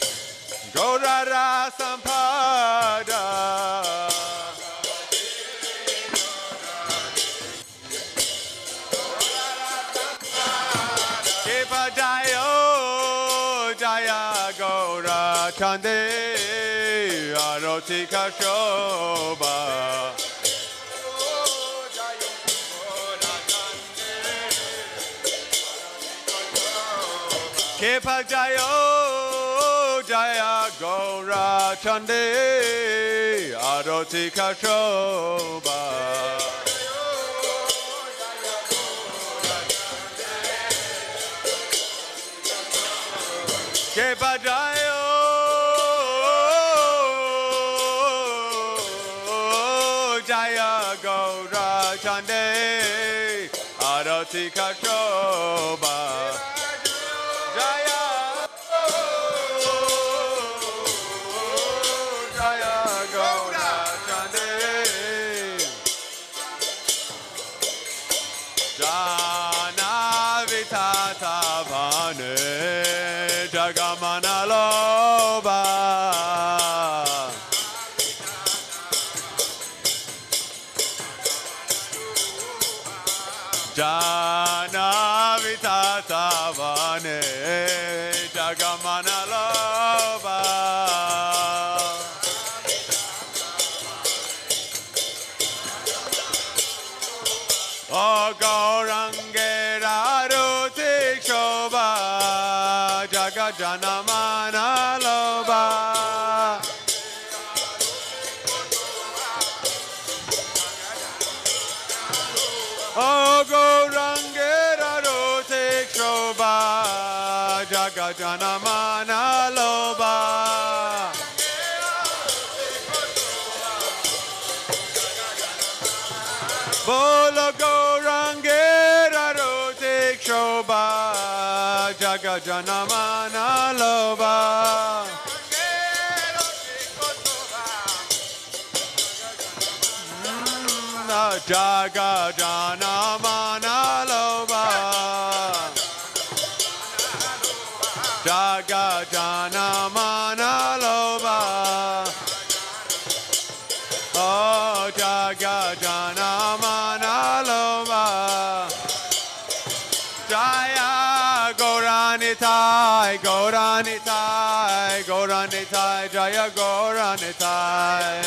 gora rasampada. Chande Aroti Kashoba. Kepa Jayo Jaya Gaura Chande Aroti Kashoba. Kepa Jayo Chande Arati Kashoba Jaya Jaya Gaura Chande Jana Vitata Vane Jagamana Loba. Jana vita Satavane Jagamana Lava O Gaurangera Rutik Shobha Jagajanamana Lava O Gaurangera Rutik Shobha Jagajanamana Lava Bolo Gaurangera Rutik Shobha Jagajanamana Lava Jagajanamana Lava Jagajanamana Lava Oh Jagajanamana Lava Jaya Goranitai Gauranitai Gauranitai Jaya Gauranitai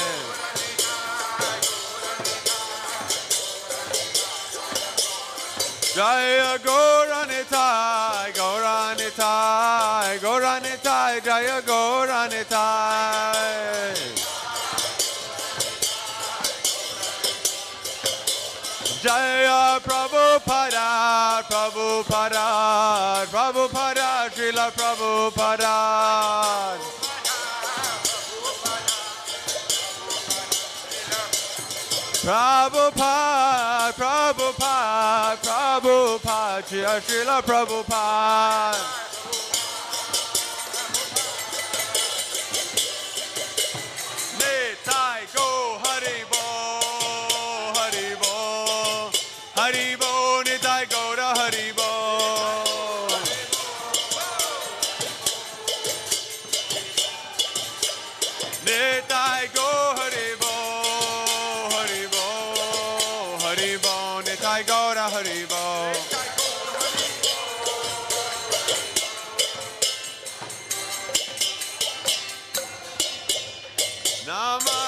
Jaya Goranitai, Gauranitai, Gauranitai, Jaya Goranitai. Jaya Prabhupada, Prabhupada, Prabhupada, Srila Prabhupada. Prabhupada, Prabhupada, Prabhupada, Srila Prabhupada. Nitai go Haribo, Haribo, Haribo, Nitai go to Haribo. Nitai go Haribo. Nitai Gaura Haribo Namo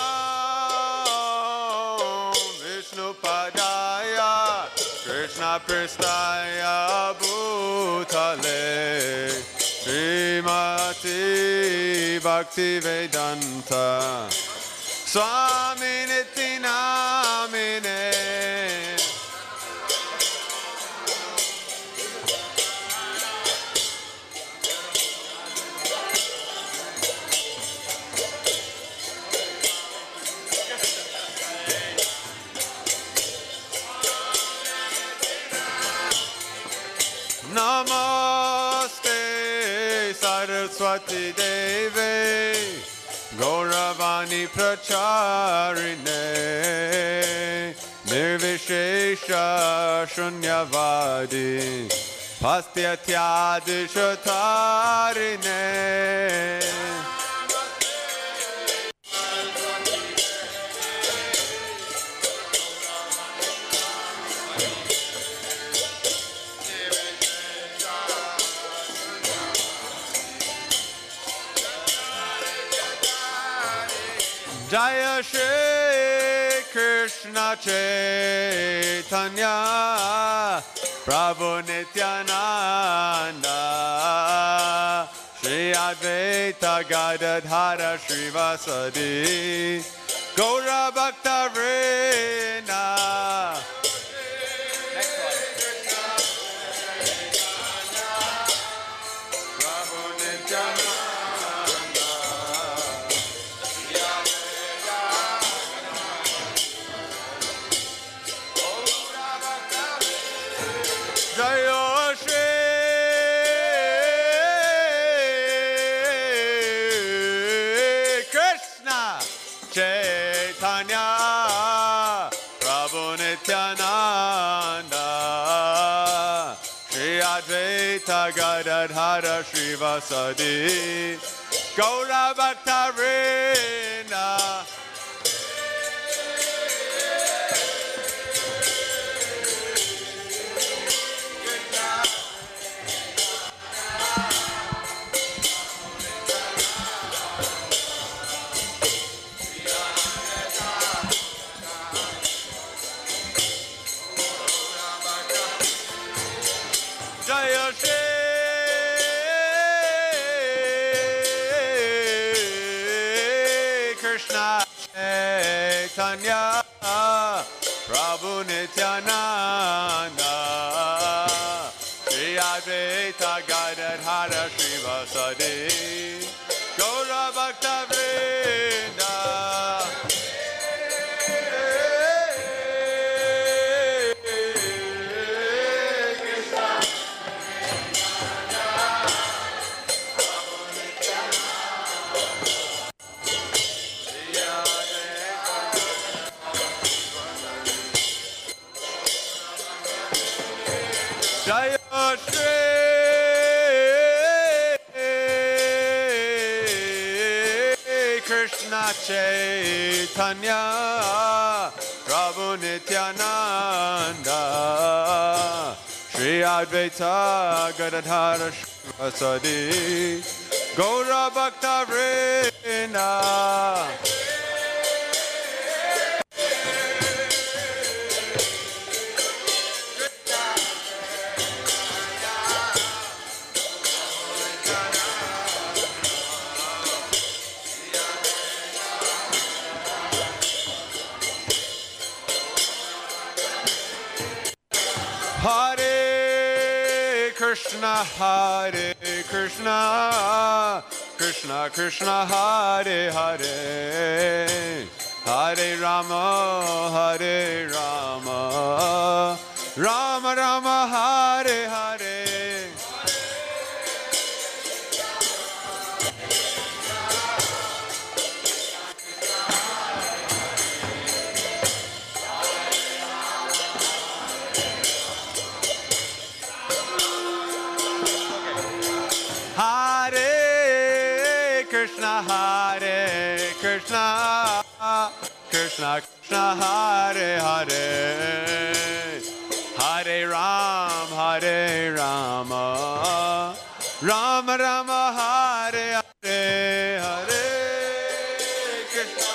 Vishnupadaya Krishna Pristaya Bhutale Srimati Bhaktivedanta Swami Nityanamine Namaste Saraswati Devi Gauravani Pracharine Nirvishesha Shunyavadi Pastyatyadi Shatarine Jaya Shri Krishna Chaitanya Prabhu Nityananda Shri Advaita Gaudadhara Shri Vasadi Gaura Bhakta Vrinda Chaitanya Prabhu Nityananda Shri Advaita Gadadhara Shri Vasadi Gaura Bhakta Vrinda Krishna Chaitanya Prabhu Nityananda Shri Advaita Gaudadhara Shri Vasadi Gaura Bhakta Vrinda Chaitanya Prabhu Nityananda Shri Advaita Gadadhara Shiva Sadi Gaura Bhakta Vrinda Hare Krishna, Krishna Krishna Hare Hare, Hare Rama, Hare Rama, Rama Rama Hare Hare. Krishna, Krishna, Krishna, Hare Hare, Hare Ram, Hare Rama, Rama Rama, Hare Hare, Hare Krishna.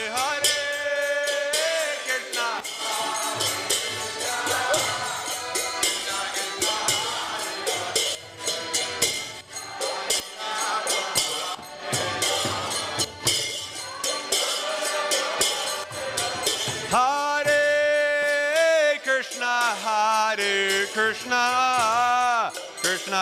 Krishna. Krishna,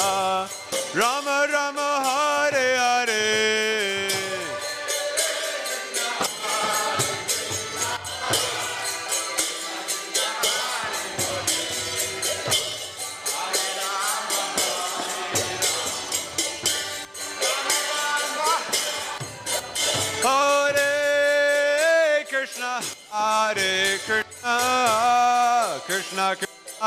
Rama Rama, Hare Hare. Hare Krishna, Krishna Krishna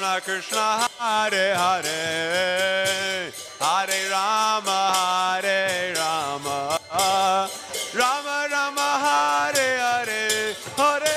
Krishna Krishna Hare Hare, Hare Rama Hare Rama, Rama Rama Hare Hare Hare.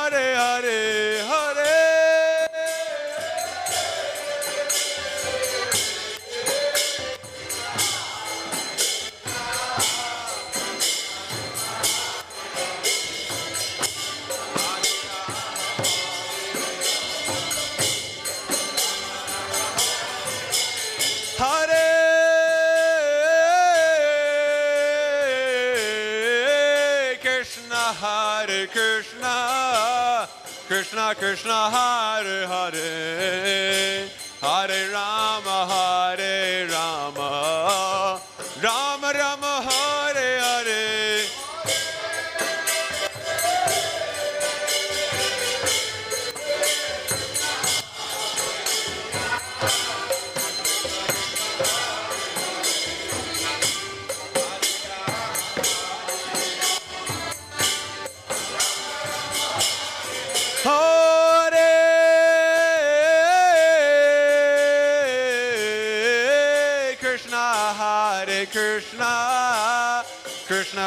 Hare Hare. Krishna Hare Krishna, Krishna Krishna Hare Hare, Hare Rama Hare Rama, Rama Rama Hare. Hare Krishna Hare Krishna, Krishna Krishna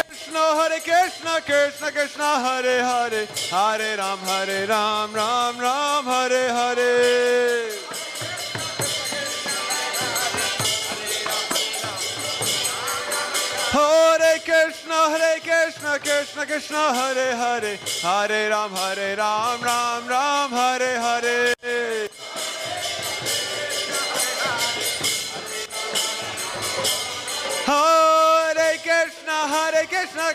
Krishna Krishna Krishna Hare Hare, Hare Ram Ram Ram Hare Hare. Hare Krishna, Krishna Krishna, Hare Hare, Hare Ram, Ram Ram, Hare Hare. Hare Krishna, Krishna Krishna, Hare Hare, Hare Ram, Ram Ram, Hare Hare. Hare Krishna,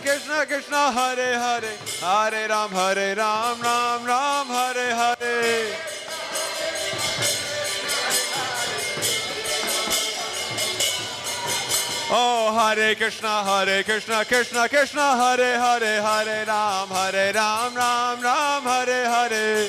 Krishna Krishna, Hare Hare, Hare Ram, Ram Ram, Hare Hare. Oh, Hare Krishna, Krishna Krishna, Hare Ram, Ram Ram, Hare Hare.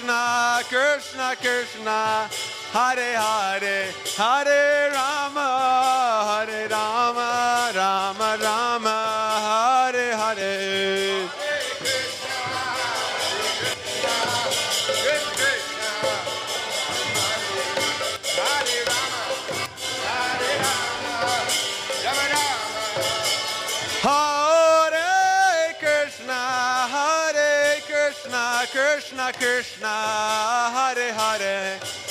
Krishna, Krishna, Krishna, Hare Hare, Hare Rama, Hare Rama, Rama Rama, Hare Hare. Krishna Krishna Hare Hare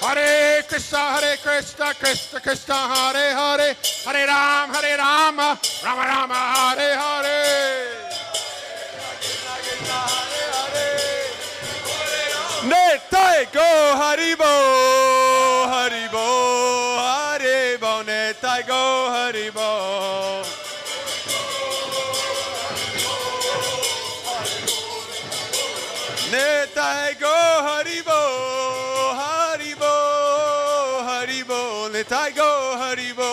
Hare Krishna Krishna Krishna Hare Hare Hare Ram Rama Rama Hare Hare Netai go Haribo I go Haribo. Netai go Haribo, Haribo, Haribo. Netai go Haribo.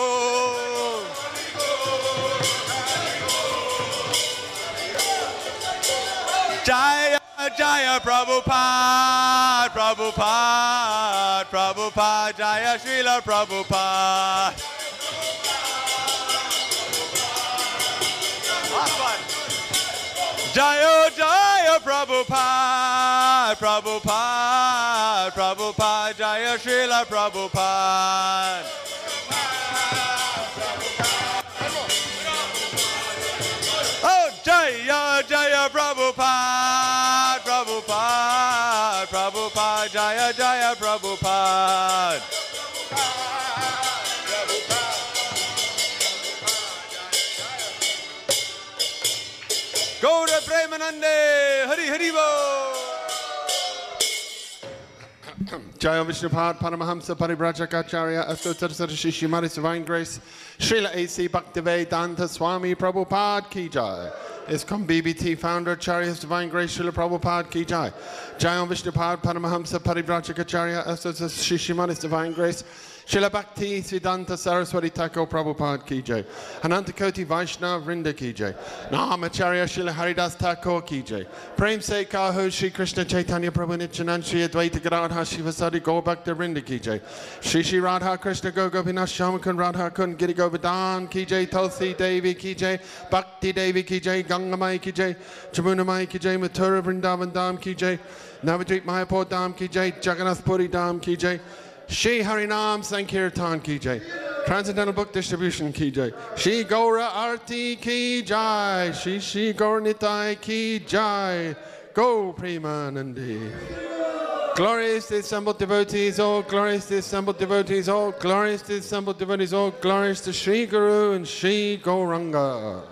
Jaya Jaya Prabhupada, Prabhupada, Prabhupada. Jaya Srila Prabhupada. Jaya Jaya Prabhupada, Prabhupada, Prabhupada, Jaya Srila Prabhupada. Oh Jaya Jaya Prabhupada, Prabhupada, Prabhupada, Jaya Jaya Prabhupada. Gaura Premanande, Hari Haribo. Jaya Vishnupad, Paramahamsa, Paribrajakacharya, Astotsarsar Shishi, Mother Divine Grace, Srila A.C. Bhaktivedanta, Swami Prabhupada Ki Jai. ISKCON BBT founder, Charya His Divine Grace, Srila Prabhupada Ki Jai. Jaya Vishnupad, Paramahamsa, Paribrajakacharya, Astotsarsar Shishi, Mother Divine Grace, Srila Bhakti, Siddhanta, Saraswati Thakur, Prabhupada Ki Jai. Anantakoti Vaishnava Vrinda Ki Jai. Namacharya Srila Haridas Thakur Ki Jai. Prem Se Kaho Shri Krishna Chaitanya Prabhu Nityananda Shri Advaita Gaudadhara Shiva Sadi Gaur Bhakta Vrinda Ki Jai. Shri Shri Radha Krishna Gaur Gopinath Shyamakund Radha Kund Giri Govardhan Ki Jai. Tulsi Devi Ki Jai. Bhakti Devi Ki Jai. Ganga Mai Ki Jai. Jamuna Mai Ki Jai. Mathura Vrindavan Dham Ki Jai. Navadvip Mayapur Dham Ki Jai. Jagannath Puri Dham Ki Jai. Shri Harinam Sankirtan Ki Jai. Transcendental Book Distribution Ki Jai. Shri Gaura Arti Ki Jai. Shri Goranitai Ki Jai. Go Premanande. Glorious to assembled devotees, all glorious to assembled devotees, all glorious to assembled devotees, all glorious to Shri Guru and Shri Gauranga.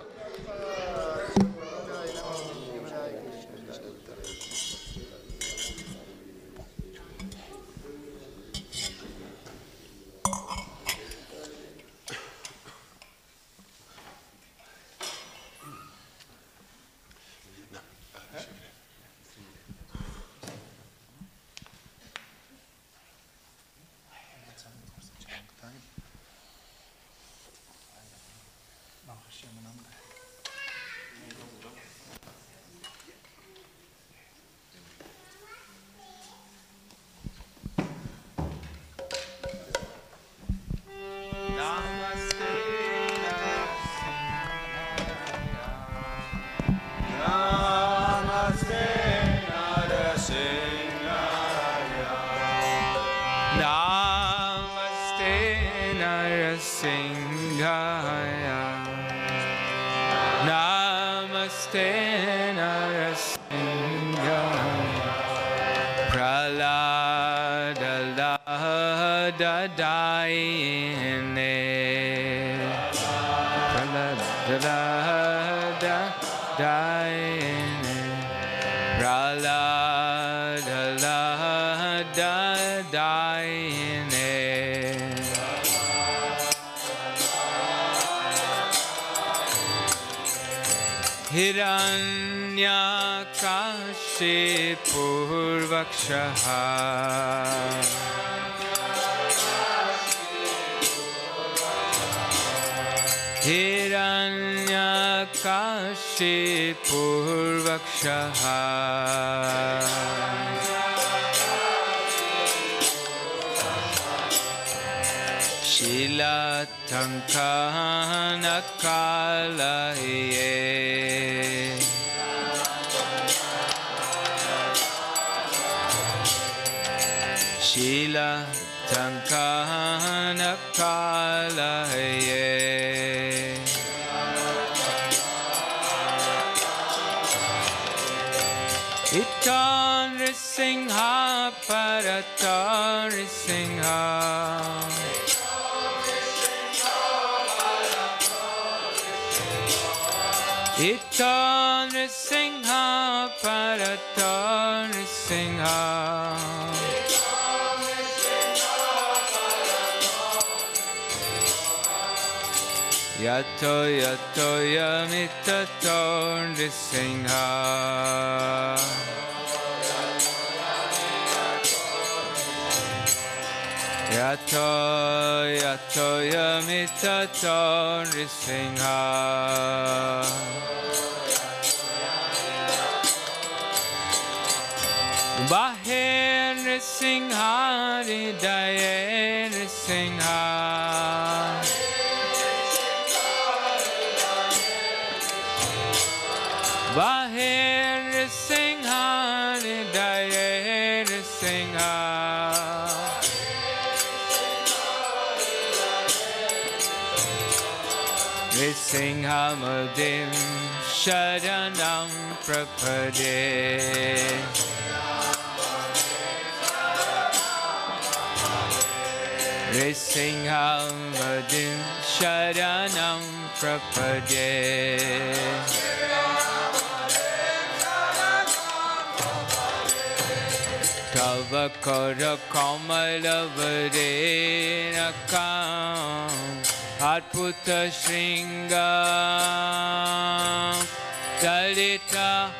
Dalitā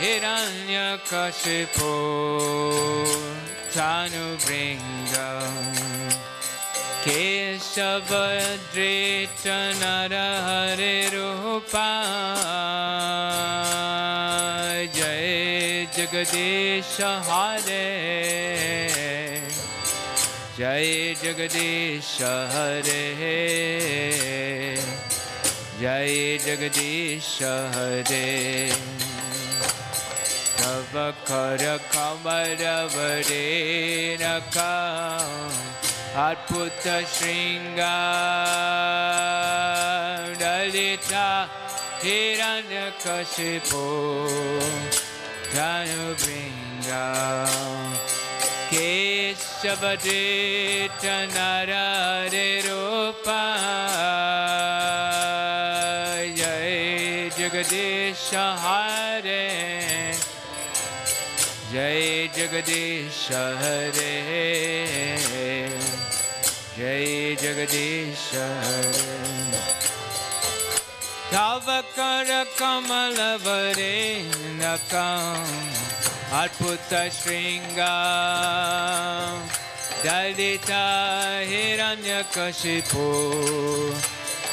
Hiranyakashipu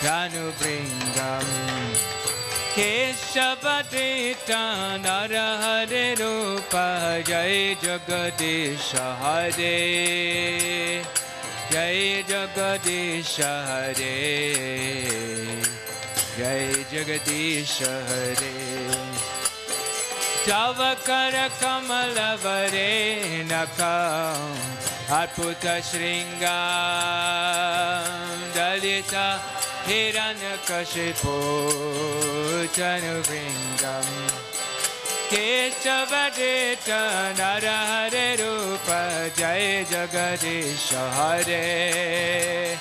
Janu Vrindavan Keshavadita Narahare Rupa Jai Jagadisha Hare Jai Jagadisha Hare Jai Jagadisha Hare Javakara Kamala Varenaka Arputa Shringam Dalita Hiranyakashipu Chanuvringam Keshavadita Narahare Rupa Jai Jagadisha Hare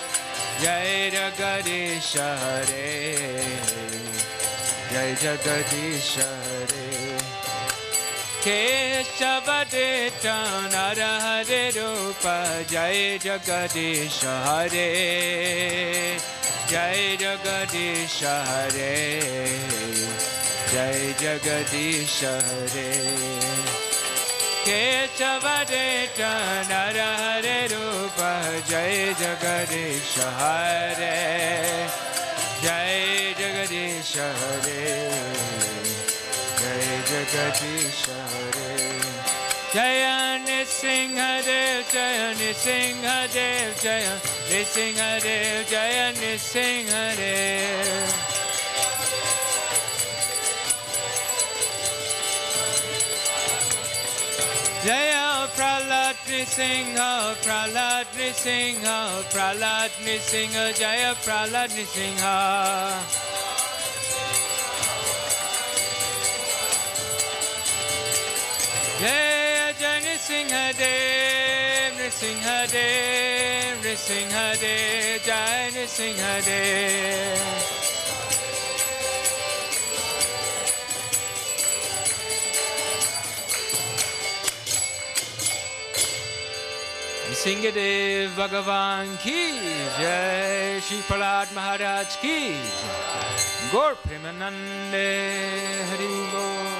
Jai Jagadisha Hare Jai Jagadisha Hare Keshavadita Narahare Rupa Jai Jagadisha Hare Jai Jagadisha Hare Jai Jagadisha Hare Keshavadita Narahare Rupa Jai Jagadisha Hare Jai Jagadisha Hare Jai Jagadisha Hare Jaya Nrisimha Dev Jaya Nrisimha Dev Jaya Nrisimha Dev Jaya Nrisimha Dev Jaya Prahlad Nrisimha Prahlad Nrisimha Prahlad Nrisimha Jaya Prahlad Nrisimha Jaya Jaya Nrisimha Dev, Nrisimha Dev, Nrisimha Dev, Jaya Nrisimha Dev. Nrisimha Dev Bhagavan ki Jai, Shri Prahlad Maharaj ki Jai, Gaur Premanande Haribo.